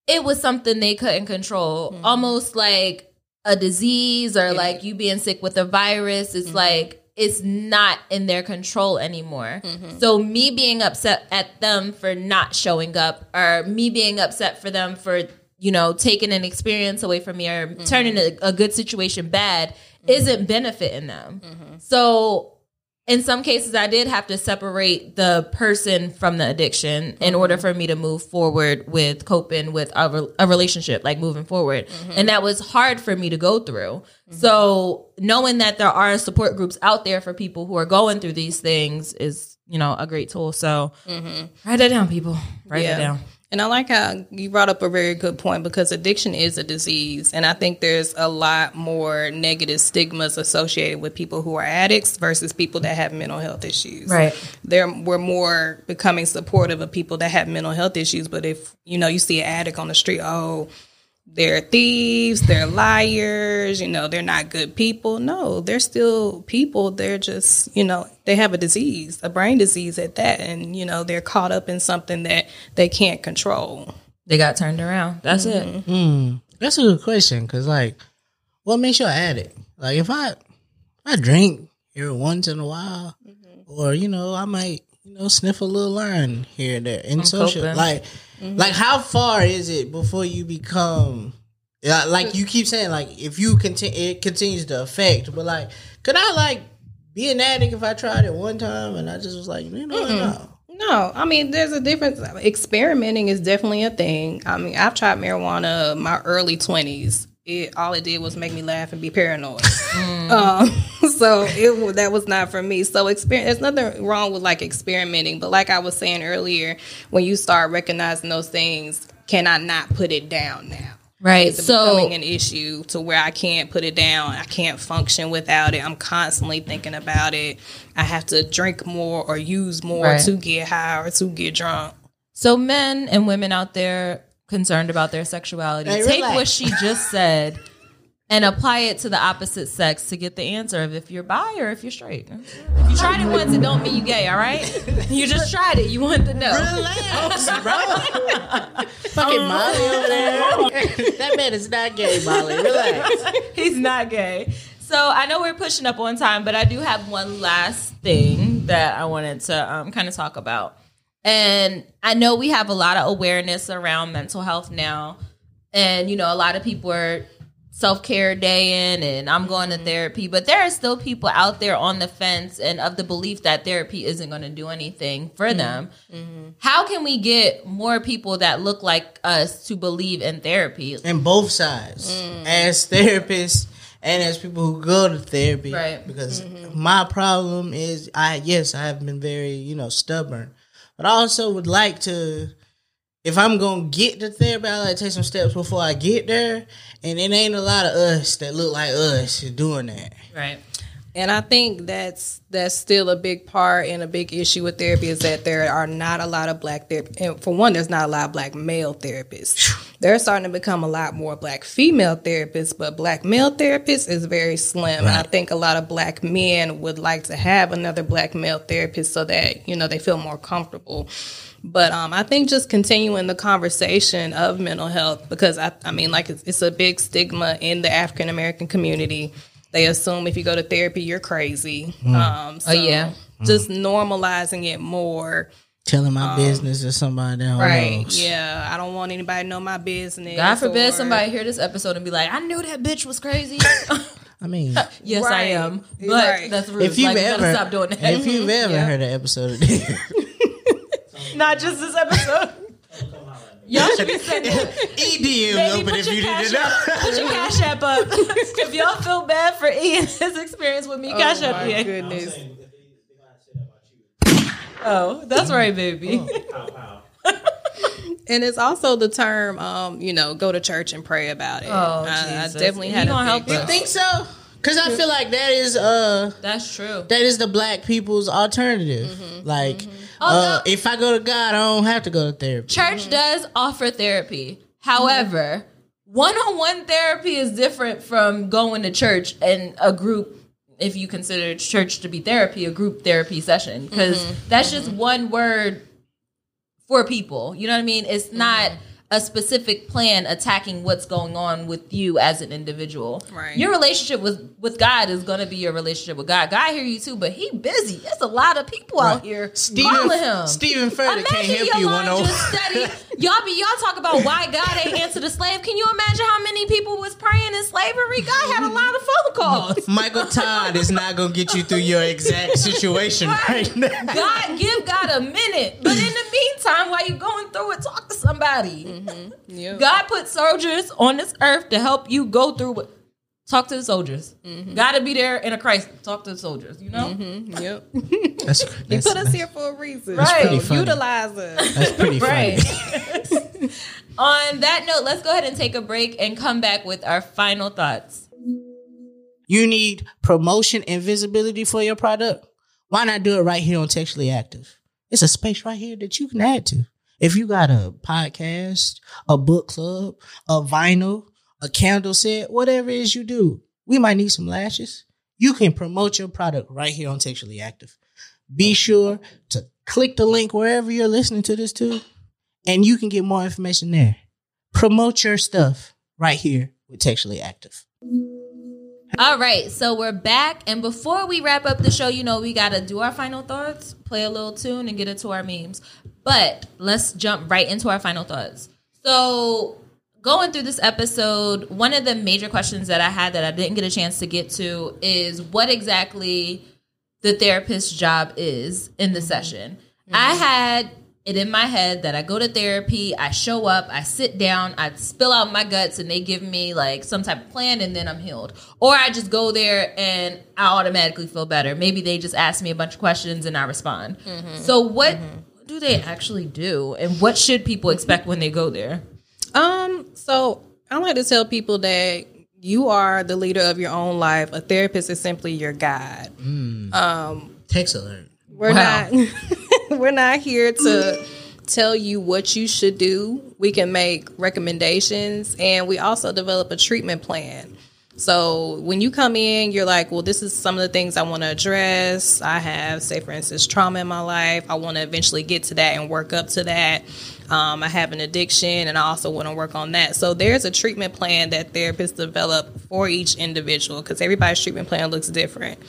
it was something they couldn't control, mm-hmm. almost like a disease or yeah. like you being sick with a virus. It's mm-hmm. like it's not in their control anymore. Mm-hmm. So me being upset at them for not showing up, or me being upset for them for, you know, taking an experience away from me or mm-hmm. turning a good situation bad mm-hmm. isn't benefiting them. Mm-hmm. So in some cases, I did have to separate the person from the addiction mm-hmm. in order for me to move forward with coping with a relationship, like moving forward. Mm-hmm. And that was hard for me to go through. Mm-hmm. So knowing that there are support groups out there for people who are going through these things is, you know, a great tool. So mm-hmm. write that down, people. Write yeah. that down. And I like how you brought up a very good point, because addiction is a disease. And I think there's a lot more negative stigmas associated with people who are addicts versus people that have mental health issues. Right. We're more becoming supportive of people that have mental health issues. But if, you know, you see an addict on the street, oh, they're thieves, they're liars, you know, they're not good people. No, they're still people. They're just, you know, they have a disease, a brain disease at that. And, you know, they're caught up in something that they can't control. They got turned around. That's mm-hmm. it. Mm. That's a good question. Because, like, what makes you an addict? Like, if I drink here once in a while mm-hmm. or, you know, I might, you know, sniff a little line here and there in I'm social. Coping. Like, mm-hmm. like, how far is it before you become... Like, you keep saying, like, if you it continues to affect. But, like, could I, like... be an addict if I tried it one time and I just was like, you know, no. I mean, there's a difference. Experimenting is definitely a thing. I mean, I've tried marijuana in my early 20s. All it did was make me laugh and be paranoid. So that was not for me. So there's nothing wrong with, like, experimenting. But like I was saying earlier, when you start recognizing those things, can I not put it down now? Right. It's becoming an issue to where I can't put it down. I can't function without it. I'm constantly thinking about it. I have to drink more or use more right. to get high or to get drunk. So men and women out there concerned about their sexuality, take what she just said and apply it to the opposite sex to get the answer of if you're bi or if you're straight. If you tried it once, it don't mean you gay, all right? You just tried it. You want to know. Relax, bro. Fucking Molly over there. That man is not gay, Molly. Relax. He's not gay. So I know we're pushing up on time, but I do have one last thing that I wanted to kind of talk about. And I know we have a lot of awareness around mental health now. And, you know, a lot of people are... self-care day in and I'm going to therapy, but there are still people out there on the fence and of the belief that therapy isn't going to do anything for mm-hmm. them. Mm-hmm. How can we get more people that look like us to believe in therapy? And both sides, as therapists and as people who go to therapy, right. because mm-hmm. my problem is I have been very, you know, stubborn, but I also would like to, if I'm going to get to therapy, I like to take some steps before I get there. And it ain't a lot of us that look like us doing that. Right. And I think that's still a big part and a big issue with therapy is that there are not a lot of black therapists. And for one, there's not a lot of black male therapists. They're starting to become a lot more black female therapists, but black male therapists is very slim. Right. And I think a lot of black men would like to have another black male therapist so that, you know, they feel more comfortable. But I think just continuing the conversation of mental health, because I mean, like it's a big stigma in the African American community. They assume if you go to therapy, you're crazy. Just normalizing it more. Telling my business to somebody else. Right. Yeah. I don't want anybody to know my business. God forbid somebody hear this episode and be like, I knew that bitch was crazy. I mean, yes, right. I am. But that's rude. If you've like, ever stop doing that. If you've ever heard an episode of this, not just this episode. Y'all should be sending EDM open if you didn't know. Put your Cash App up. If y'all feel bad for Ian's experience with me, Cash App here. Oh, my goodness. Oh, that's right, baby. Oh. And it's also the term, you know, go to church and pray about it. Oh, I definitely had to help. You think so? Because I feel like that is that's true. That is the black people's alternative. Mm-hmm. Like, no. If I go to God, I don't have to go to therapy. Church does offer therapy. However, one-on-one therapy is different from going to church and a group, if you consider church to be therapy, a group therapy session. Because that's just one word for people. You know what I mean? It's not a specific plan attacking what's going on with you as an individual. Right. Your relationship with God is going to be your relationship with God. God hear you too, but he busy. It's a lot of people out here calling him. Stephen Furtick can't help you. Y'all talk about why God ain't answered the slave. Can you imagine how many people was praying in slavery? God had a lot of phone calls. Michael Todd is not going to get you through your exact situation right now. God, give God a minute. But in the meantime, while you're going through it, talk to somebody. Mm-hmm. Yep. God put soldiers on this earth to help you go through what. Talk to the soldiers. Gotta be there in a crisis. Talk to the soldiers, you know? Yep. They put us here for a reason. Right. Utilize us. That's pretty funny. On that note, let's go ahead and take a break and come back with our final thoughts. You need promotion and visibility for your product? Why not do it right here on Textually Active? It's a space right here that you can add to. If you got a podcast, a book club, a vinyl, a candle set, whatever it is you do, we might need some lashes. You can promote your product right here on Textually Active. Be sure to click the link wherever you're listening to this too, and you can get more information there. Promote your stuff right here with Textually Active. All right, so we're back. And before we wrap up the show, you know, we got to do our final thoughts, play a little tune, and get into our memes. But let's jump right into our final thoughts. So going through this episode, one of the major questions that I had that I didn't get a chance to get to is what exactly the therapist's job is in the session. I had it in my head that I go to therapy, I show up, I sit down, I spill out my guts, and they give me like some type of plan, and then I'm healed. Or I just go there and I automatically feel better. Maybe they just ask me a bunch of questions and I respond. So what do they actually do, and what should people expect when they go there? So I like to tell people that you are the leader of your own life. A therapist is simply your guide. Text alert. We're not here to tell you what you should do. We can make recommendations, and we also develop a treatment plan. So when you come in, you're like, well, this is some of the things I want to address. I have, say, for instance, trauma in my life. I want to eventually get to that and work up to that. I have an addiction, and I also want to work on that. So there's a treatment plan that therapists develop for each individual, because everybody's treatment plan looks different.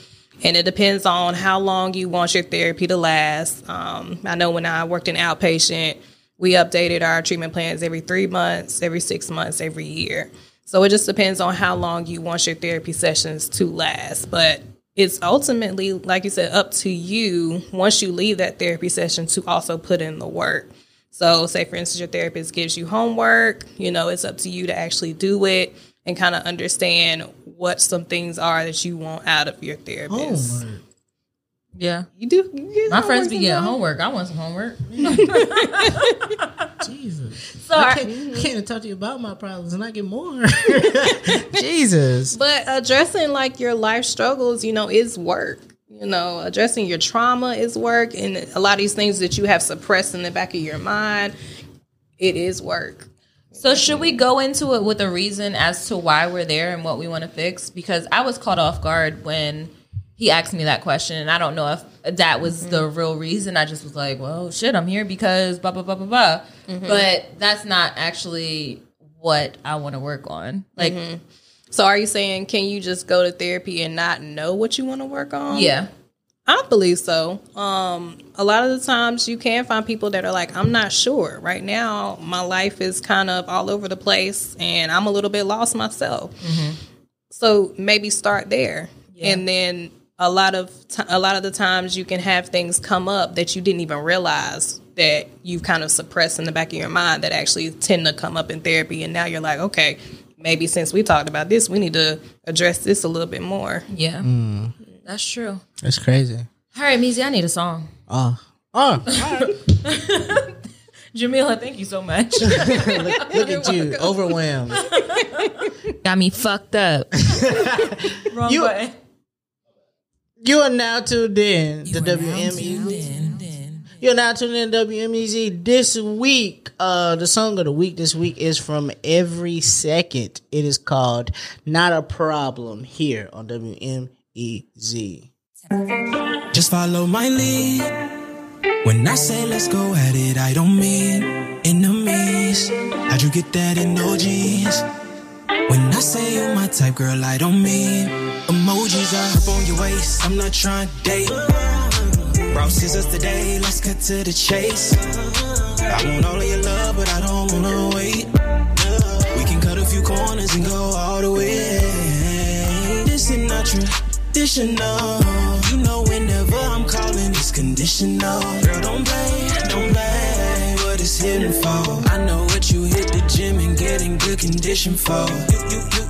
And it depends on how long you want your therapy to last. I know when I worked in outpatient, we updated our treatment plans every 3 months, every 6 months, every year. So it just depends on how long you want your therapy sessions to last. But it's ultimately, like you said, up to you once you leave that therapy session to also put in the work. So say, for instance, your therapist gives you homework. You know, it's up to you to actually do it and kind of understand what some things are that you want out of your therapist. Homework. Yeah. You do. You my friends be getting homework. I want some homework. Jesus. Sorry. I can't talk to you about my problems and I get more. Jesus. But addressing like your life struggles, you know, is work. You know, addressing your trauma is work. And a lot of these things that you have suppressed in the back of your mind, it is work. So should we go into it with a reason as to why we're there and what we want to fix? Because I was caught off guard when he asked me that question, and I don't know if that was the real reason. I just was like, well, shit, I'm here because blah, blah, blah, blah, blah. But that's not actually what I want to work on. Like, so are you saying, can you just go to therapy and not know what you want to work on? Yeah. I believe so. A lot of the times you can find people that are like, I'm not sure. Right now, my life is kind of all over the place, and I'm a little bit lost myself. So maybe start there. Yeah. And then a lot of the times you can have things come up that you didn't even realize that you've kind of suppressed in the back of your mind that actually tend to come up in therapy. And now you're like, okay, maybe since we talked about this, we need to address this a little bit more. Yeah, that's true. That's crazy. All right, Meezy, I need a song. Oh, all right. Jamila, thank you so much. Look at you, overwhelmed. Got me fucked up. Wrong way. You are now tuned in to WMEZ. You're now tuned in to WMEZ. This week, the song of the week this week is from Every Second. It is called Not a Problem here on WMEZ. Just follow my lead. When I say let's go at it, I don't mean enemies. How'd you get that in OGs? When I say you're my type, girl, I don't mean emojis. I hop on your waist, I'm not trying to date. Rock, scissors today, let's cut to the chase. I want all of your love, but I don't wanna wait. We can cut a few corners and go all the way. This is not traditional. You know whenever I'm calling, it's conditional. Girl, don't play what it's hitting for. I know what you hit the gym and getting good condition for.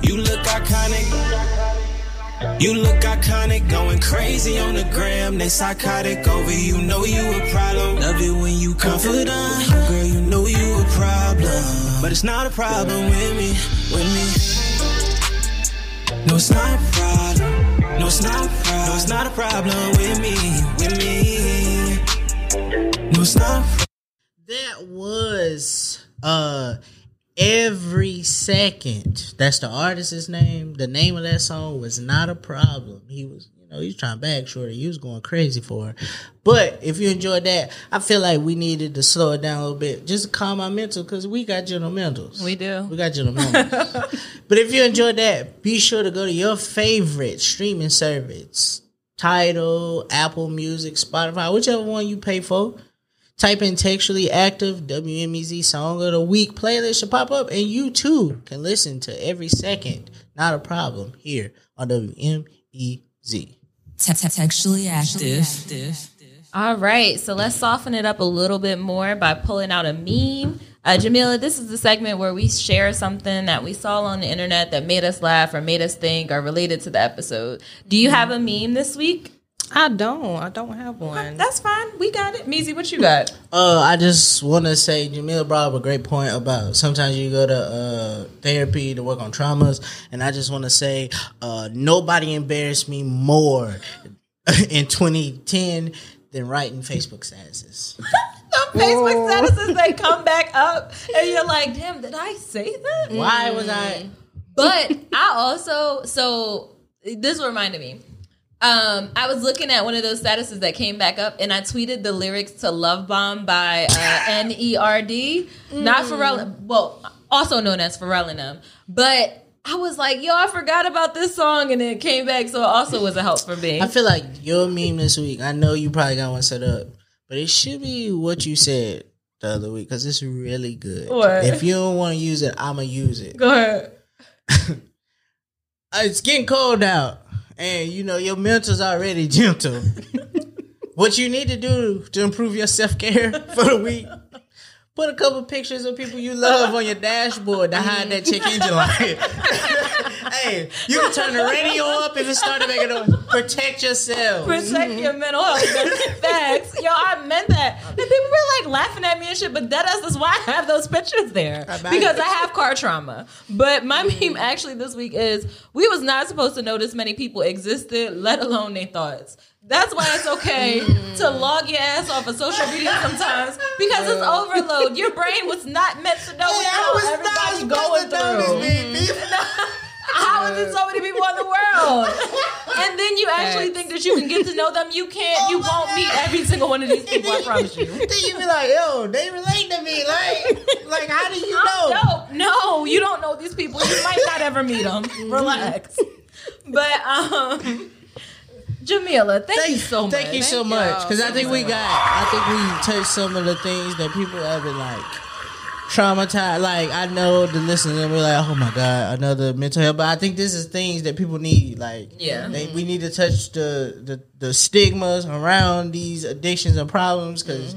You look iconic. You look iconic. Going crazy on the gram. They psychotic over you. Know you a problem. Love it when you confident. Girl, you know you a problem. But it's not a problem with me. No, it's not a problem. No, it's not a problem. No, it's not a problem with me. No, it's not a problem. That was Every Second. That's the artist's name. The name of that song was Not a Problem. He was, he was trying to bag shorty. He was going crazy for her. But if you enjoyed that, I feel like we needed to slow it down a little bit just to calm our mental, because we got gentle mentals. We do. We got gentle mentals. But if you enjoyed that, be sure to go to your favorite streaming service. Tidal, Apple Music, Spotify, whichever one you pay for. Type in Textually Active WMEZ Song of the Week playlist should pop up, and you too can listen to Every Second. Not a Problem here on WMEZ. Textually Active. All right, so let's soften it up a little bit more by pulling out a meme. Jamila, this is the segment where we share something that we saw on the internet that made us laugh or made us think or related to the episode. Do you have a meme this week? I don't have one. That's fine. We got it. Meezy, what you got? I just want to say Jamila brought up a great point about sometimes you go to therapy to work on traumas, and I just want to say nobody embarrassed me more in 2010 than writing Facebook statuses. Some Facebook statuses, they come back up, and you're like, damn, did I say that? Why was I? But I also, so this reminded me. I was looking at one of those statuses that came back up, and I tweeted the lyrics to Love Bomb by N.E.R.D. Not Pharrell, well, also known as Pharrell and them. But I was like, yo, I forgot about this song, and it came back, so it also was a help for me. I feel like your meme this week, I know you probably got one set up, but it should be what you said the other week, because it's really good. What? If you don't want to use it, I'm going to use it. Go ahead. It's getting cold out. And, your mental's already gentle. What you need to do to improve your self-care for the week, put a couple pictures of people you love on your dashboard to hide that check engine light. Hey, you can turn the radio up if it started making noise. Protect yourself. Protect your mental health. Facts. Yo, I meant that. And people were, laughing at me and shit, but that's why I have those pictures there. Because I have car trauma. But my meme actually this week is, we was not supposed to know this many people existed, let alone their thoughts. That's why it's okay to log your ass off of social media sometimes, because it's overload. Your brain was not meant to know what everybody's going through. How is there so many people in the world? And then you actually think that you can get to know them. You can't. You won't meet every single one of these people, I promise you. Then you be like, yo, they relate to me. Like how do you know? No, you don't know these people. You might not ever meet them. Relax. But, Jamila, thank you so much. Thank you so much. Because I think we touched some of the things that people have been traumatized. I know the listeners will be like, oh my God, another mental health. But I think this is things that people need. We need to touch the stigmas around these addictions and problems. Because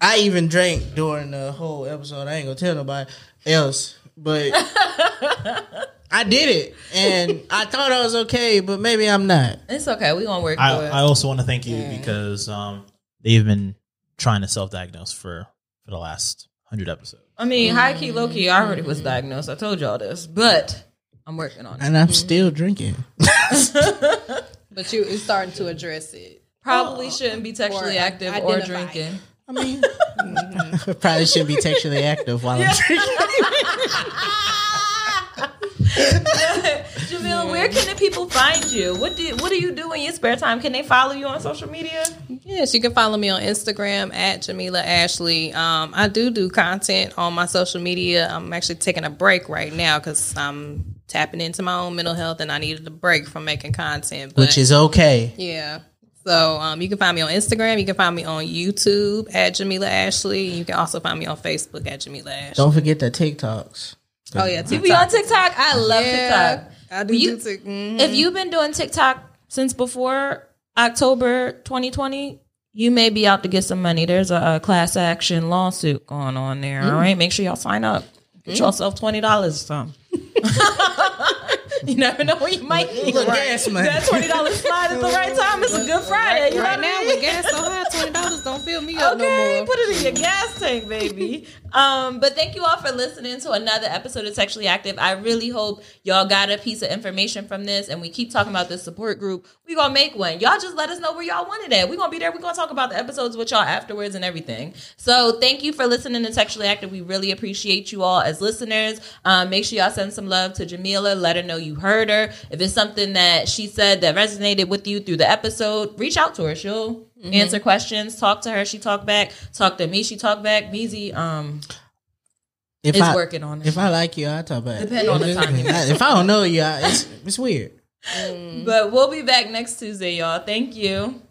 I even drank during the whole episode. I ain't going to tell nobody else. But I did it, and I thought I was okay, but maybe I'm not. It's okay. We're going to work through it. I also want to thank you because they've been trying to self-diagnose for for the last 100 episodes. I mean, high key, low key, I already was diagnosed. I told y'all this, but I'm working on it. And I'm still drinking. But you is starting to address it. Probably shouldn't be textually active or drinking. I mean, probably shouldn't be textually active while I'm drinking. Jamila, where can the people find you? What do you do in your spare time? Can they follow you on social media? Yes, you can follow me on Instagram at Jamila Ashley. I do content on my social media. I'm actually taking a break right now because I'm tapping into my own mental health and I needed a break from making content. But, which is okay. Yeah. So you can find me on Instagram. You can find me on YouTube at Jamila Ashley. You can also find me on Facebook at Jamila Ashley. Don't forget the TikToks. Oh, yeah. You be on TikTok? I love TikTok. I do TikTok. Mm-hmm. If you've been doing TikTok since before October 2020, you may be out to get some money. There's a class action lawsuit going on there, all right? Make sure y'all sign up. Get yourself $20 or something. You never know when you might need gas money. That $20 slide at the right time. It's a good Friday. Right, you know right now with gas so high, $20 don't fill me up no more. Put it in your gas tank, baby. But thank you all for listening to another episode of Sexually Active. I really hope y'all got a piece of information from this, and we keep talking about this support group. We gonna make one. Y'all just let us know where y'all wanted at. We gonna be there. We gonna talk about the episodes with y'all afterwards and everything. So thank you for listening to Sexually Active. We really appreciate you all as listeners. Make sure y'all send some love to Jamila. Let her know you heard her. If it's something that she said that resonated with you through the episode, reach out to her. She'll answer questions. Talk to her. She talk back. Talk to me. She talk back. Meezy is working on it. If I like you, I talk back. Depending on the time. If I don't know you, it's weird. But we'll be back next Tuesday, y'all. Thank you.